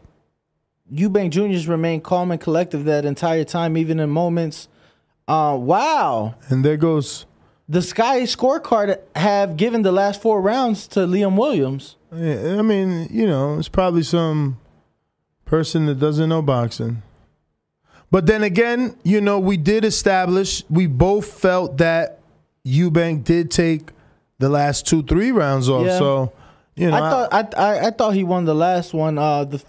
Eubank Junior's remained calm and collective that entire time, even in moments. Uh, wow. And there goes... The Sky scorecard have given the last four rounds to Liam Williams. Yeah, I mean, you know, it's probably some person that doesn't know boxing. But then again, you know, we did establish, we both felt that Eubank did take the last two, three rounds off. Yeah. So, you know. I thought, I, I, I thought he won the last one. Uh, the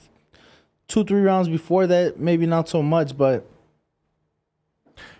two, three rounds before that, maybe not so much, but.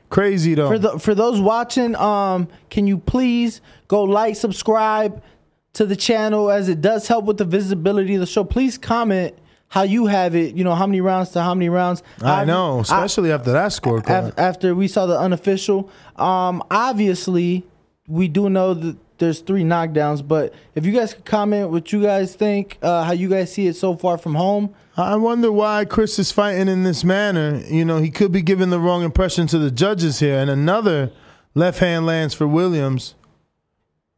Crazy, though. For, the, for those watching, um, can you please go like, subscribe to the channel, as it does help with the visibility of the show. Please comment how you have it, you know, how many rounds to how many rounds. I, I know, especially I, after that scorecard. After we saw the unofficial. Um, obviously, we do know that there's three knockdowns, but if you guys could comment what you guys think, uh, how you guys see it so far from home. I wonder why Chris is fighting in this manner. You know, he could be giving the wrong impression to the judges here. And another left hand lands for Williams.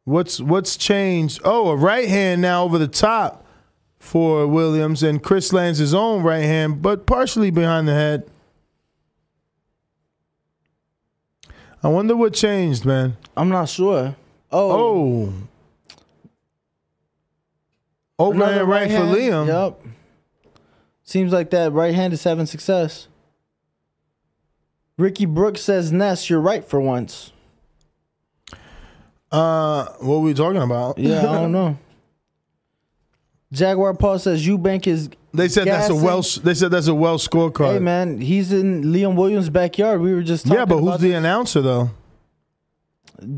What's what's changed? Oh, a right hand now over the top for Williams, and Chris lands his own right hand, but partially behind the head. I wonder what changed, man. I'm not sure. Oh. Oh. Overhand right, right for Liam. Yep. Seems like that right hand is having success. Ricky Brooks says, Ness, you're right for once. Uh, what are we talking about? Yeah, I don't know. Jaguar Paul says Eubank is They said gassing. that's a Welsh they said that's a Welsh scorecard. Hey man, he's in Liam Williams' backyard. We were just talking about Yeah, but about who's this. the announcer though?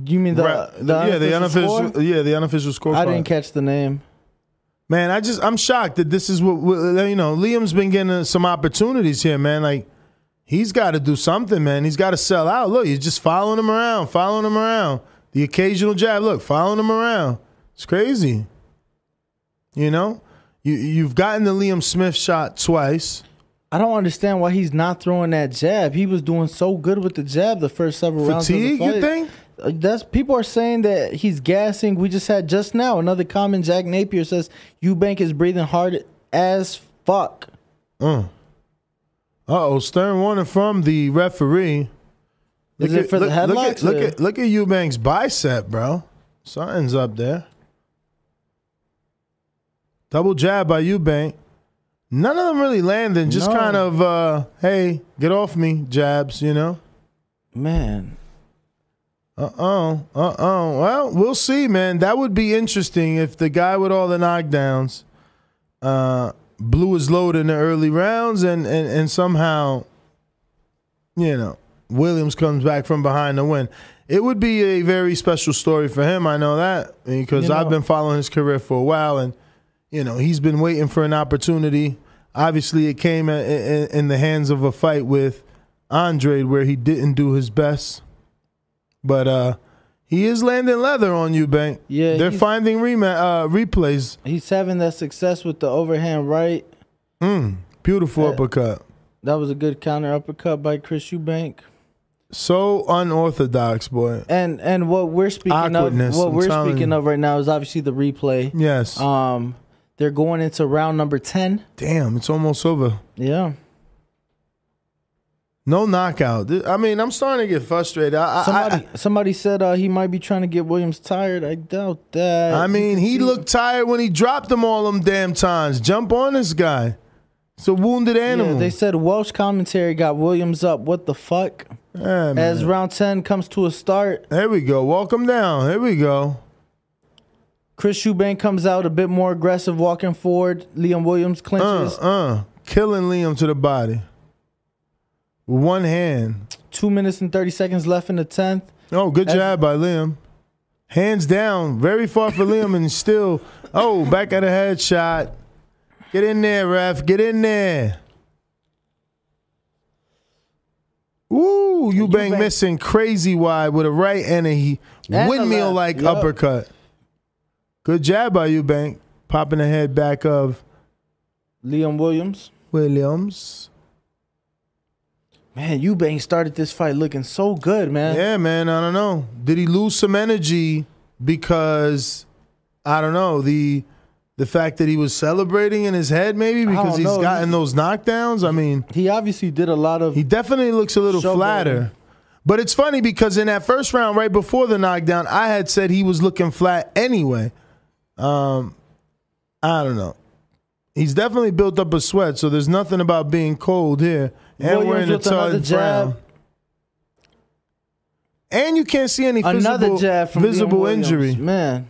You mean the, right. the yeah the unofficial score? yeah the unofficial scorecard? I didn't catch the name. Man, I just I'm shocked that this is what you know. Liam's been getting some opportunities here, man. Like he's got to do something, man. He's got to sell out. Look, you're just following him around, following him around. The occasional jab, look, following him around. It's crazy. You know, you you've gotten the Liam Smith shot twice. I don't understand why he's not throwing that jab. He was doing so good with the jab the first several Fatigue, rounds of the fight. You think? That's people are saying that he's gassing. We just had just now another comment. Jack Napier says Eubank is breathing hard as fuck. Mm. Uh oh, stern warning from the referee. Look is it at, for look, the headlocks? Look at, look at look at Eubank's bicep, bro. Something's up there. Double jab by Eubank. None of them really landing. Just no. kind of uh, hey, get off me jabs. You know, man. Uh-oh, uh-oh. Well, we'll see, man. That would be interesting if the guy with all the knockdowns uh, blew his load in the early rounds and, and, and somehow, you know, Williams comes back from behind to win. It would be a very special story for him, I know that, because you know, I've been following his career for a while, and, you know, he's been waiting for an opportunity. Obviously, it came in the hands of a fight with Andre where he didn't do his best. But uh, he is landing leather on Eubank. Yeah, they're finding rematch, uh, replays. He's having that success with the overhand right. Mm, beautiful that, uppercut. That was a good counter uppercut by Chris Eubank. So unorthodox, boy. And and what we're speaking of, what we're speaking of right now is obviously the replay. Yes. Um, they're going into round number ten. Damn, it's almost over. Yeah. No knockout. I mean, I'm starting to get frustrated. I, somebody, I, somebody said uh, he might be trying to get Williams tired. I doubt that. I mean, he looked tired when he dropped them all them damn times. Jump on this guy. It's a wounded animal. Yeah, they said Welsh commentary got Williams up. What the fuck? Yeah, as round ten comes to a start. Here we go. Walk him down. Here we go. Chris Eubank comes out a bit more aggressive, walking forward. Liam Williams clinches. Uh, uh, killing Liam to the body. One hand. Two minutes and thirty seconds left in the tenth. Oh, good As job by Liam. Hands down, very far for Liam, and still, oh, back at a headshot. Get in there, ref. Get in there. Ooh, Eubank, Eubank. missing crazy wide with a right and a windmill-like yep. uppercut. Good job by Eubank, popping the head back of Liam Williams. Williams. Man, Eubank started this fight looking so good, man. Yeah, man, I don't know. Did he lose some energy because, I don't know, the the fact that he was celebrating in his head maybe because he's know. gotten he, those knockdowns? I mean. He obviously did a lot of. He definitely looks a little flatter. Going. But it's funny because in that first round, right before the knockdown, I had said he was looking flat anyway. Um, I don't know. He's definitely built up a sweat, so there's nothing about being cold here. And Williams we're in the third round. And you can't see any another visible, jab from visible injury. Man,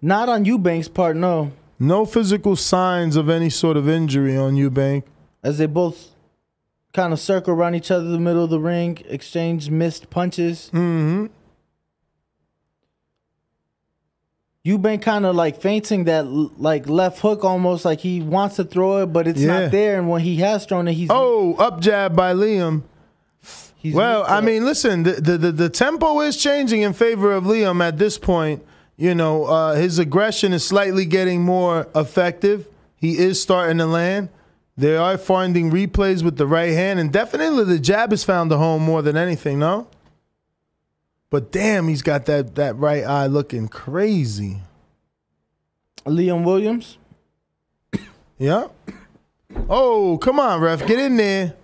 not on Eubank's part, no. No physical signs of any sort of injury on Eubank. As they both kind of circle around each other in the middle of the ring, exchange missed punches. Mm-hmm. Eubank kind of like feinting that like left hook almost like he wants to throw it, but it's yeah. not there. And when he has thrown it, he's... Oh, up jab by Liam. He's well, I mean, listen, the, the, the, the tempo is changing in favor of Liam at this point. You know, uh, his aggression is slightly getting more effective. He is starting to land. They are finding replays with the right hand, and definitely the jab has found the home more than anything, no? But damn, he's got that, that right eye looking crazy. Liam Williams? Yeah. Oh, come on, ref. Get in there.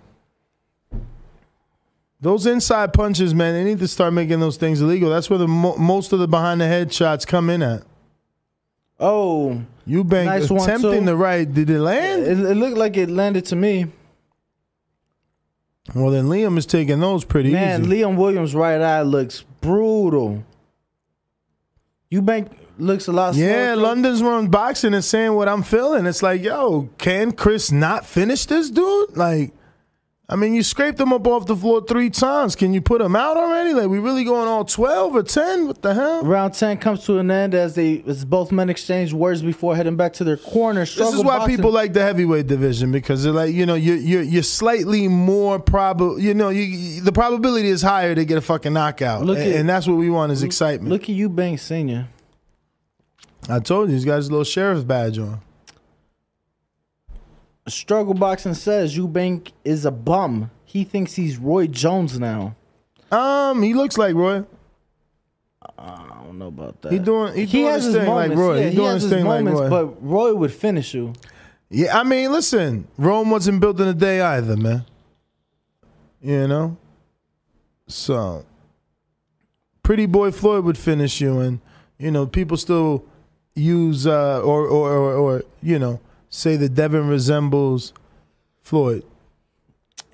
Those inside punches, man, they need to start making those things illegal. That's where the mo most of the behind-the-head shots come in at. Oh. Eubank nice attempting one, the right. Did it land? It, it looked like it landed to me. Well, then Liam is taking those pretty Man, easy. Man, Liam Williams' right eye looks brutal. Eubank looks a lot slower. Yeah, London's run boxing and saying what I'm feeling. It's like, yo, can Chris not finish this dude? Like, I mean, you scraped him up off the floor three times. Can you put him out already? Like, we really going all twelve or ten? What the hell? Round ten comes to an end as they as both men exchange words before heading back to their corner. Struggle this is why boxing. people like the heavyweight division, because they're like, you know, you're, you're, you're slightly more probable. You know, you, the probability is higher to get a fucking knockout. Look and, at, and that's what we want is excitement. Look at Eubank Senior I told you, he's got his little sheriff's badge on. Struggle Boxing says Eubank is a bum. He thinks he's Roy Jones now. Um, he looks like Roy. I don't know about that. He doing he, he doing his thing moments. like Roy. Yeah, he, he doing his, his thing moments, like Roy. But Roy would finish you. Yeah, I mean, listen, Rome wasn't built in a day either, man. You know, so Pretty Boy Floyd would finish you, and you know people still use uh, or, or or or you know. say that Devin resembles Floyd.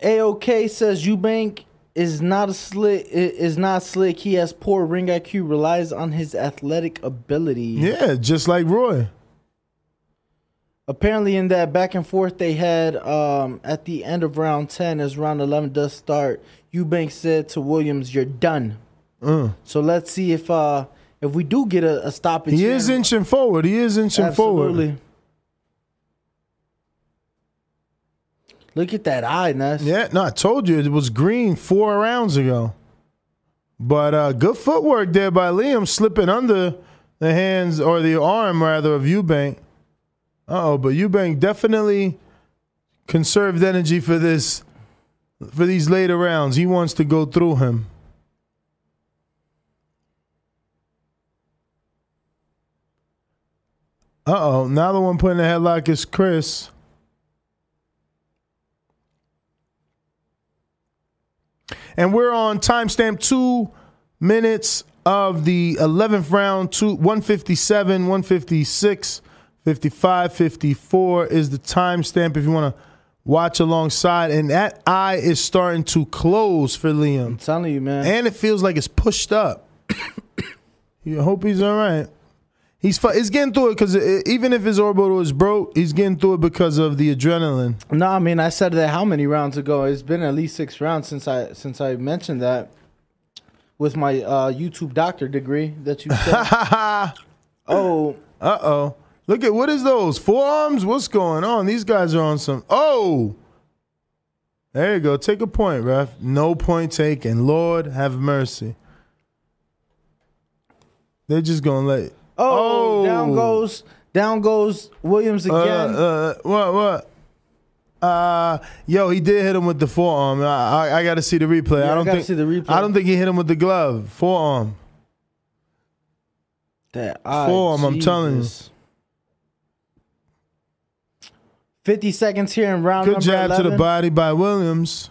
A O K says Eubank is not a slick. Is not slick. He has poor ring I Q. Relies on his athletic ability. Yeah, just like Roy. Apparently, in that back and forth they had um, at the end of round ten, as round eleven does start, Eubank said to Williams, "You're done." Mm. So let's see if uh, if we do get a, a stoppage. He is inching forward. He is inching Absolutely. forward. Absolutely. Look at that eye, Ness. Yeah, no, I told you it was green four rounds ago. But uh, good footwork there by Liam, slipping under the hands or the arm, rather, of Eubank. Uh-oh, but Eubank definitely conserved energy for this for these later rounds. He wants to go through him. Uh-oh, now the one putting the headlock is Chris. And we're on timestamp two minutes of the eleventh round, two, one fifty-seven, one fifty-six, fifty-five, fifty-four is the timestamp if you want to watch alongside. And that eye is starting to close for Liam. I'm telling you, man. And it feels like it's pushed up. You hope he's all right. He's, he's getting through it because even if his orbital is broke, he's getting through it because of the adrenaline. No, I mean, I said that how many rounds ago? It's been at least six rounds since I since I mentioned that with my uh, YouTube doctor degree that you said. Oh. Uh-oh. Look at, what is those? Forearms? What's going on? These guys are on some. Oh. There you go. Take a point, ref. No point taken. Lord have mercy. They're just going to let it. Oh, oh, down goes, down goes Williams again. Uh, uh, what, what? Uh, yo, he did hit him with the forearm. I, I, I got to see the replay. Yeah, I don't I think see the replay. I don't think he hit him with the glove. Forearm. That eye, forearm. Jesus. I'm telling you. Fifty seconds here in round. Good number jab eleven. To the body by Williams.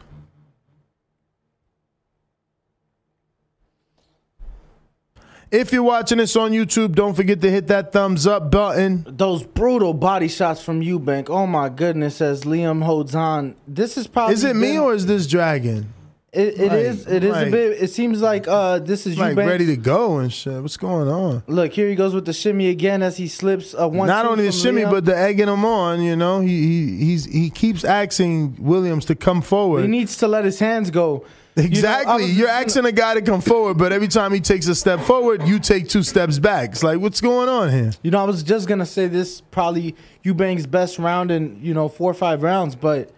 If you're watching this on YouTube, don't forget to hit that thumbs up button. Those brutal body shots from Eubank. Oh, my goodness, as Liam holds on. This is probably... Is it been, me or is this Dragon? It, it like, is. It is like, a bit... It seems like uh, this is like Eubank. Like ready to go and shit. What's going on? Look, here he goes with the shimmy again as he slips. Uh, one Not only the shimmy, Liam. But the egging him on, you know. He, he, he's, he keeps asking Williams to come forward. He needs to let his hands go. Exactly. You know, you're asking a guy to come forward, but every time he takes a step forward, you take two steps back. It's like, what's going on here? You know, I was just going to say this probably Eubank's best round in, you know, four or five rounds, but,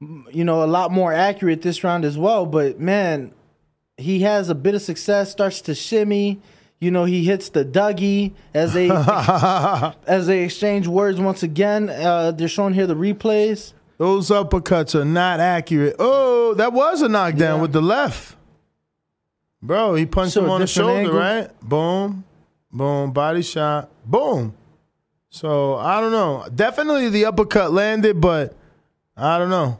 you know, a lot more accurate this round as well. But, man, he has a bit of success, starts to shimmy. You know, he hits the Dougie as they, as they exchange words once again. Uh, they're showing here the replays. Those uppercuts are not accurate. Oh, that was a knockdown yeah. with the left. Bro, he punched so him on the shoulder, angle. Right? Boom, boom, body shot, boom. So, I don't know. Definitely the uppercut landed, but I don't know.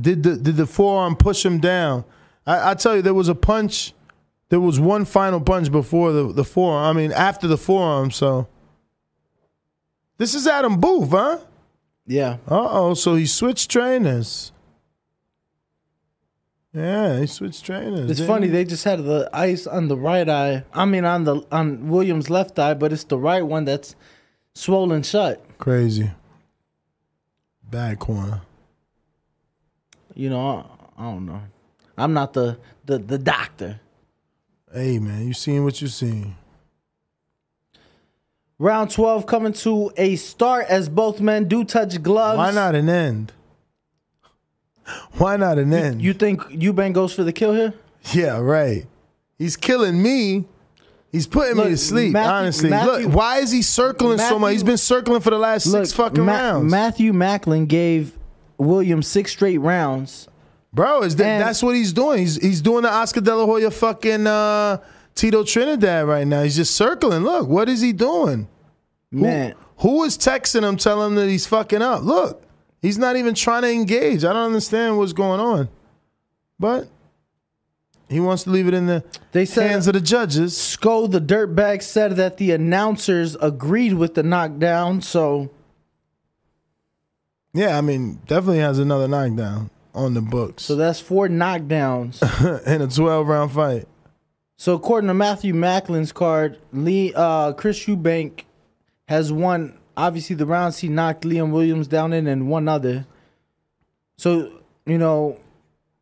Did the, did the forearm push him down? I, I tell you, there was a punch. There was one final punch before the, the forearm. I mean, after the forearm, so. This is Adam Booth, huh? Yeah. Uh-oh, so he switched trainers. Yeah, he switched trainers. It's funny, he? They just had the ice on the right eye. I mean, on the on Williams' left eye, but it's the right one that's swollen shut. Crazy. Bad corner. You know, I, I don't know. I'm not the, the, the doctor. Hey, man, you seen what you seen. Round twelve coming to a start as both men do touch gloves. Why not an end? Why not an you, end? You think Eubank goes for the kill here? Yeah, right. He's killing me. He's putting look, me to sleep, Matthew, honestly. Matthew, look, why is he circling Matthew, so much? He's been circling for the last look, six fucking Ma rounds. Matthew Macklin gave Williams six straight rounds. Bro, is that, that's what he's doing. He's, he's doing the Oscar De La Hoya fucking... Uh, Tito Trinidad right now. He's just circling. Look, what is he doing? Man. Who, who is texting him, telling him that he's fucking up? Look, he's not even trying to engage. I don't understand what's going on. But he wants to leave it in the they said, hands of the judges. Sko, the dirtbag, said that the announcers agreed with the knockdown, so. Yeah, I mean, definitely has another knockdown on the books. So that's four knockdowns. In a twelve-round fight. So according to Matthew Macklin's card, Lee, uh, Chris Eubank has won, obviously, the rounds he knocked Liam Williams down in and one other. So, you know,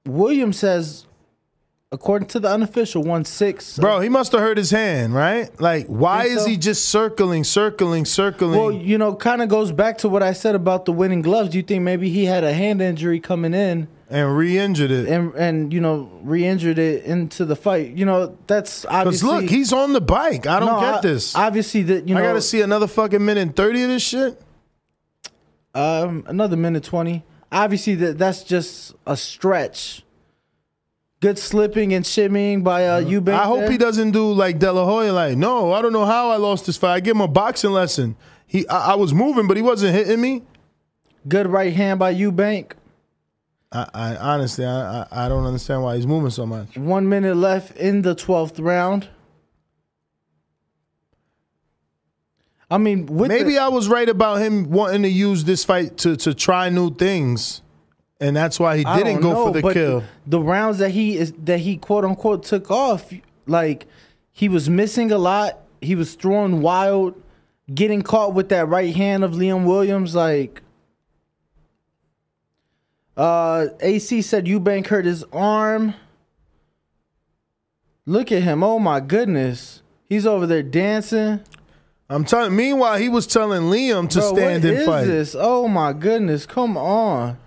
Williams says, according to the unofficial, won six. Bro, he must have hurt his hand, right? Like, why is so? he just circling, circling, circling? Well, you know, kind of goes back to what I said about the winning gloves. Do you think maybe he had a hand injury coming in? And re-injured it. And, and you know, re-injured it into the fight. You know, that's obviously... Because, look, he's on the bike. I don't no, get I, this. Obviously, that you know... I got to see another fucking minute and thirty of this shit? Um, Another minute twenty. obviously that that's just a stretch. Good slipping and shimmying by uh, Eubank. I hope there. He doesn't do like De La Hoya. Like, no, I don't know how I lost this fight. I give him a boxing lesson. He, I, I was moving, but he wasn't hitting me. Good right hand by Eubank. I, I honestly, I, I, I don't understand why he's moving so much. One minute left in the twelfth round. I mean, with maybe the, I was right about him wanting to use this fight to to try new things. And that's why he didn't go know, for the but kill. The, the rounds that he is that he quote unquote took off, like he was missing a lot. He was throwing wild, getting caught with that right hand of Liam Williams. Like uh, A C said, Eubank hurt his arm. Look at him! Oh my goodness, he's over there dancing. I'm telling. Meanwhile, he was telling Liam to Bro, stand and fight. This? Oh my goodness! Come on.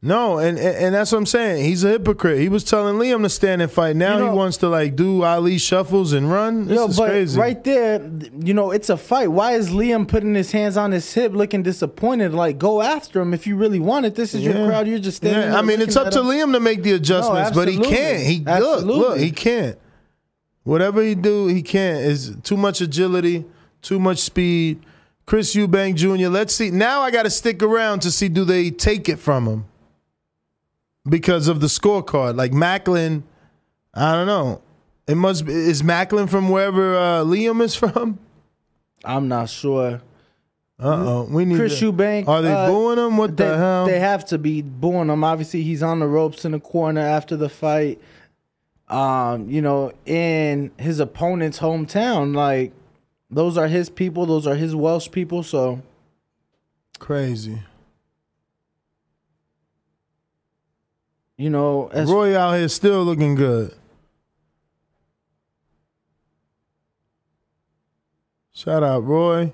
No, and, and and that's what I'm saying. He's a hypocrite. He was telling Liam to stand and fight. Now you know, he wants to like do Ali shuffles and run. This yo, is but crazy. Right there, you know, it's a fight. Why is Liam putting his hands on his hip, looking disappointed? Like, go after him if you really want it. This is yeah. your crowd. You're just standing. Yeah. I mean, it's up to him. Liam to make the adjustments, no, but he can't. He absolutely. look, look, he can't. Whatever he do, he can't. It's too much agility, too much speed. Chris Eubank Junior Let's see. Now I got to stick around to see do they take it from him. Because of the scorecard, like Macklin, I don't know. It must be, is Macklin from wherever uh, Liam is from? I'm not sure. Uh-oh. We need Chris Eubank. Are they uh, booing him? What they, the hell? They have to be booing him. Obviously, he's on the ropes in the corner after the fight. Um, you know, in his opponent's hometown. Like, those are his people. Those are his Welsh people. So crazy. You know, as Roy out here still looking good. Shout out, Roy.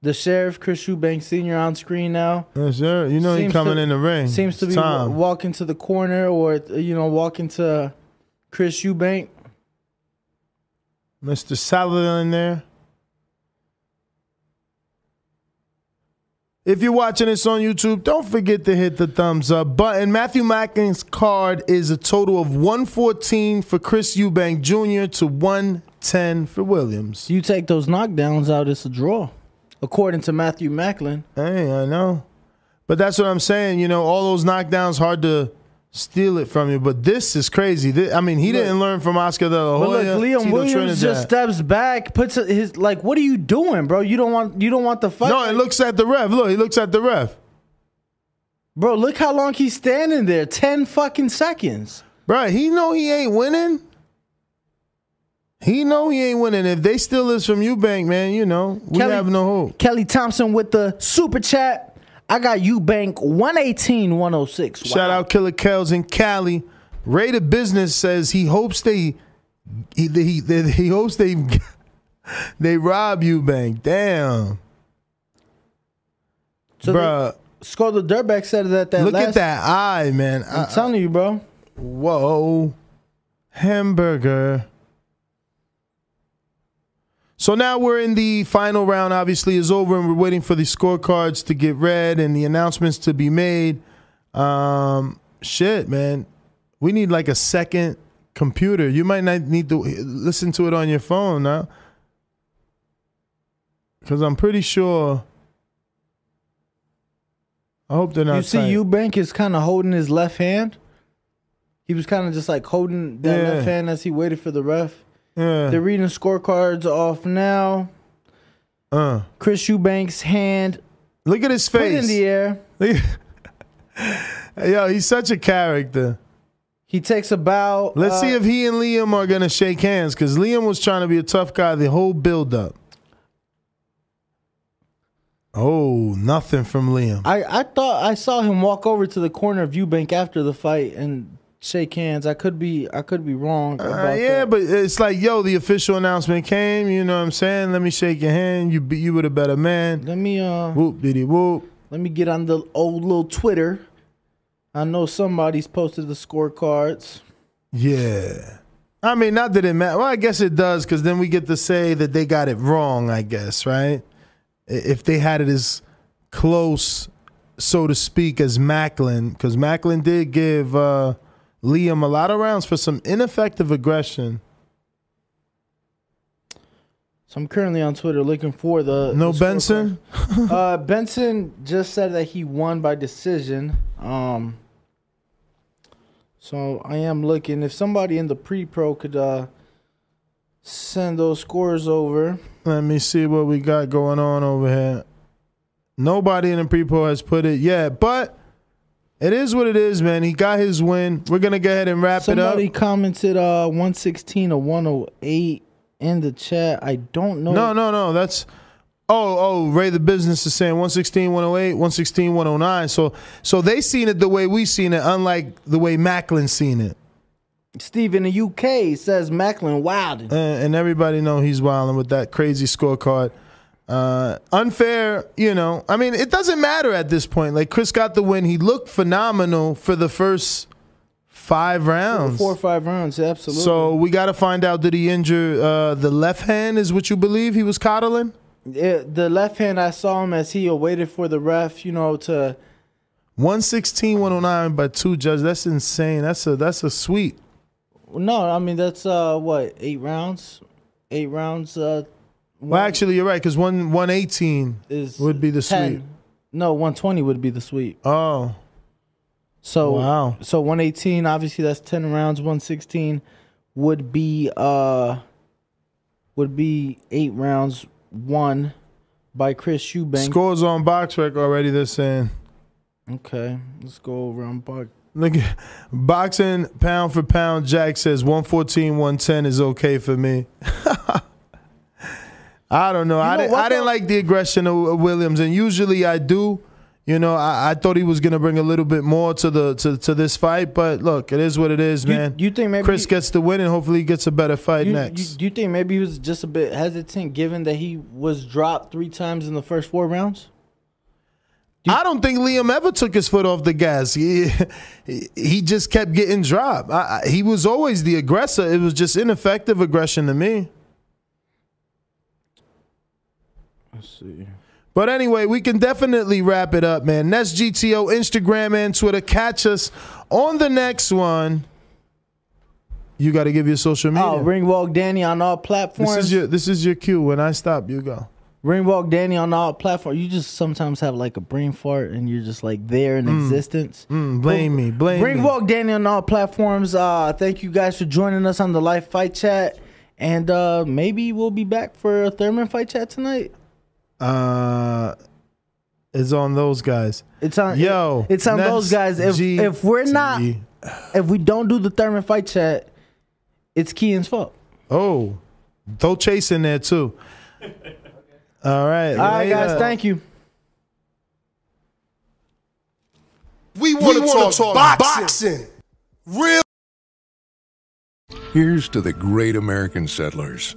The sheriff, Chris Eubank Senior on screen now. Yes, sir. You know he's coming to, in the ring. Seems to it's be time. Walking to the corner or, you know, walking to Chris Eubank. Mister Salad in there. If you're watching this on YouTube, don't forget to hit the thumbs up button. Matthew Macklin's card is a total of one fourteen for Chris Eubank Junior to one ten for Williams. You take those knockdowns out, it's a draw, according to Matthew Macklin. Hey, I know. But that's what I'm saying. You know, all those knockdowns, hard to steal it from you. But this is crazy. This, I mean, he look, didn't learn from Oscar De La Hoya. But look, Liam Tito Williams Trinidad. Just steps back, puts his like, what are you doing, bro? You don't want you don't want the fight. No, it looks at the ref. Look, he looks at the ref. Bro, look how long he's standing there. Ten fucking seconds. Bro, he know he ain't winning. He know he ain't winning. If they steal this from Eubank, man, you know we Kelly, have no hope. Kelly Thompson with the super chat. I got Eubank one eighteen one oh six. Wow. Shout out Killer Kells in Cali. Rated Business says he hopes they he he, they, he hopes they they rob Eubank. Damn. So bruh. Skull the Dirtbag said that that Look last, at that eye, man. I'm I, telling you, bro. Whoa. Hamburger. So now we're in the final round, obviously, is over, and we're waiting for the scorecards to get read and the announcements to be made. Um, shit, man. We need like a second computer. You might not need to listen to it on your phone now. Huh? Because I'm pretty sure. I hope they're not You see tight. Eubank is kind of holding his left hand. He was kind of just like holding that yeah. left hand as he waited for the ref. Yeah. They're reading scorecards off now. Uh, Chris Eubank's hand. Look at his face. Put in the air. Yo, he's such a character. He takes a bow. Let's uh, see if he and Liam are going to shake hands, because Liam was trying to be a tough guy the whole build-up. Oh, nothing from Liam. I, I thought I saw him walk over to the corner of Eubank after the fight and shake hands. I could be I could be wrong about uh, yeah, that. But it's like, yo, the official announcement came, you know what I'm saying? Let me shake your hand. You be, you were the better man. Let me uh whoop diddy whoop. Let me get on the old little Twitter. I know somebody's posted the scorecards. Yeah. I mean, not that it matters. Well, I guess it does, because then we get to say that they got it wrong, I guess, right? If they had it as close so to speak, as Macklin, because Macklin did give uh, Liam a lot of rounds for some ineffective aggression. So I'm currently on Twitter looking for the... No the Benson? uh, Benson just said that he won by decision. Um, so I am looking. If somebody in the pre-pro could uh, send those scores over. Let me see what we got going on over here. Nobody in the pre-pro has put it yet, but it is what it is, man. He got his win. We're going to go ahead and wrap somebody it up. Somebody commented uh, one sixteen or one oh eight. In the chat, I don't know. No, no, no. That's oh, oh. Ray the Business is saying one sixteen, one oh eight, one sixteen, one oh nine. So, so they seen it the way we seen it, unlike the way Macklin seen it. Steve in the U K says Macklin wilding, and, and everybody know he's wilding with that crazy scorecard. Uh, unfair, you know. I mean, it doesn't matter at this point. Like Chris got the win. He looked phenomenal for the first. Five rounds. Four or five rounds, absolutely. So we got to find out, did he injure uh, the left hand is what you believe he was coddling? Yeah, the left hand, I saw him as he awaited for the ref, you know, to... one sixteen, one oh nine by two judges. That's insane. That's a that's a sweep. No, I mean, that's, uh, what, eight rounds? Eight rounds. Uh, well, actually, you're right, because one, one eighteen is would be the ten. Sweep. No, one twenty would be the sweep. Oh, So wow. So one eighteen, obviously that's ten rounds. one sixteen would be uh would be eight rounds won by Chris Eubank. Scores on BoxRec already, they're saying. Okay, let's go around box. Look at boxing pound for pound. Jack says one fourteen, one ten is okay for me. I don't know. You I know, didn't I didn't like the aggression of Williams, and usually I do. You know, I, I thought he was going to bring a little bit more to the to, to this fight, but look, it is what it is, man. You, you think maybe Chris he, gets the win, and hopefully he gets a better fight you, next. Do you, you think maybe he was just a bit hesitant, given that he was dropped three times in the first four rounds? Do you, I don't think Liam ever took his foot off the gas. He, he just kept getting dropped. I, I, he was always the aggressor. It was just ineffective aggression to me. Let's see. But anyway, we can definitely wrap it up, man. That's G T O, Instagram and Twitter. Catch us on the next one. You got to give your social media. Oh, Ringwalk Danny on all platforms. This is your this is your cue. When I stop, you go. Ringwalk Danny on all platforms. You just sometimes have like a brain fart and you're just like there in mm. existence. Mm, blame but, me, blame Ringwalk me. Ringwalk Danny on all platforms. Uh, thank you guys for joining us on the live fight chat, and uh, maybe we'll be back for a Thurman fight chat tonight. Uh, it's on those guys. It's on yo. It, it's on those guys. If G if we're not, if we don't do the Thurman fight chat, it's Kian's fault. Oh, throw Chase in there too. Okay. All right, all right, later. Guys. Thank you. We want to talk, talk boxing. boxing. Real. Here's to the great American settlers.